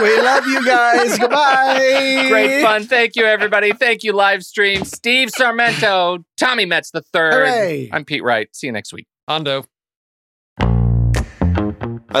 We love you guys. Goodbye. Great fun. Thank you, everybody. Thank you, live stream. Steve Sarmento, Tommy Metz the Third. Hooray. I'm Pete Wright. See you next week. Hondo. I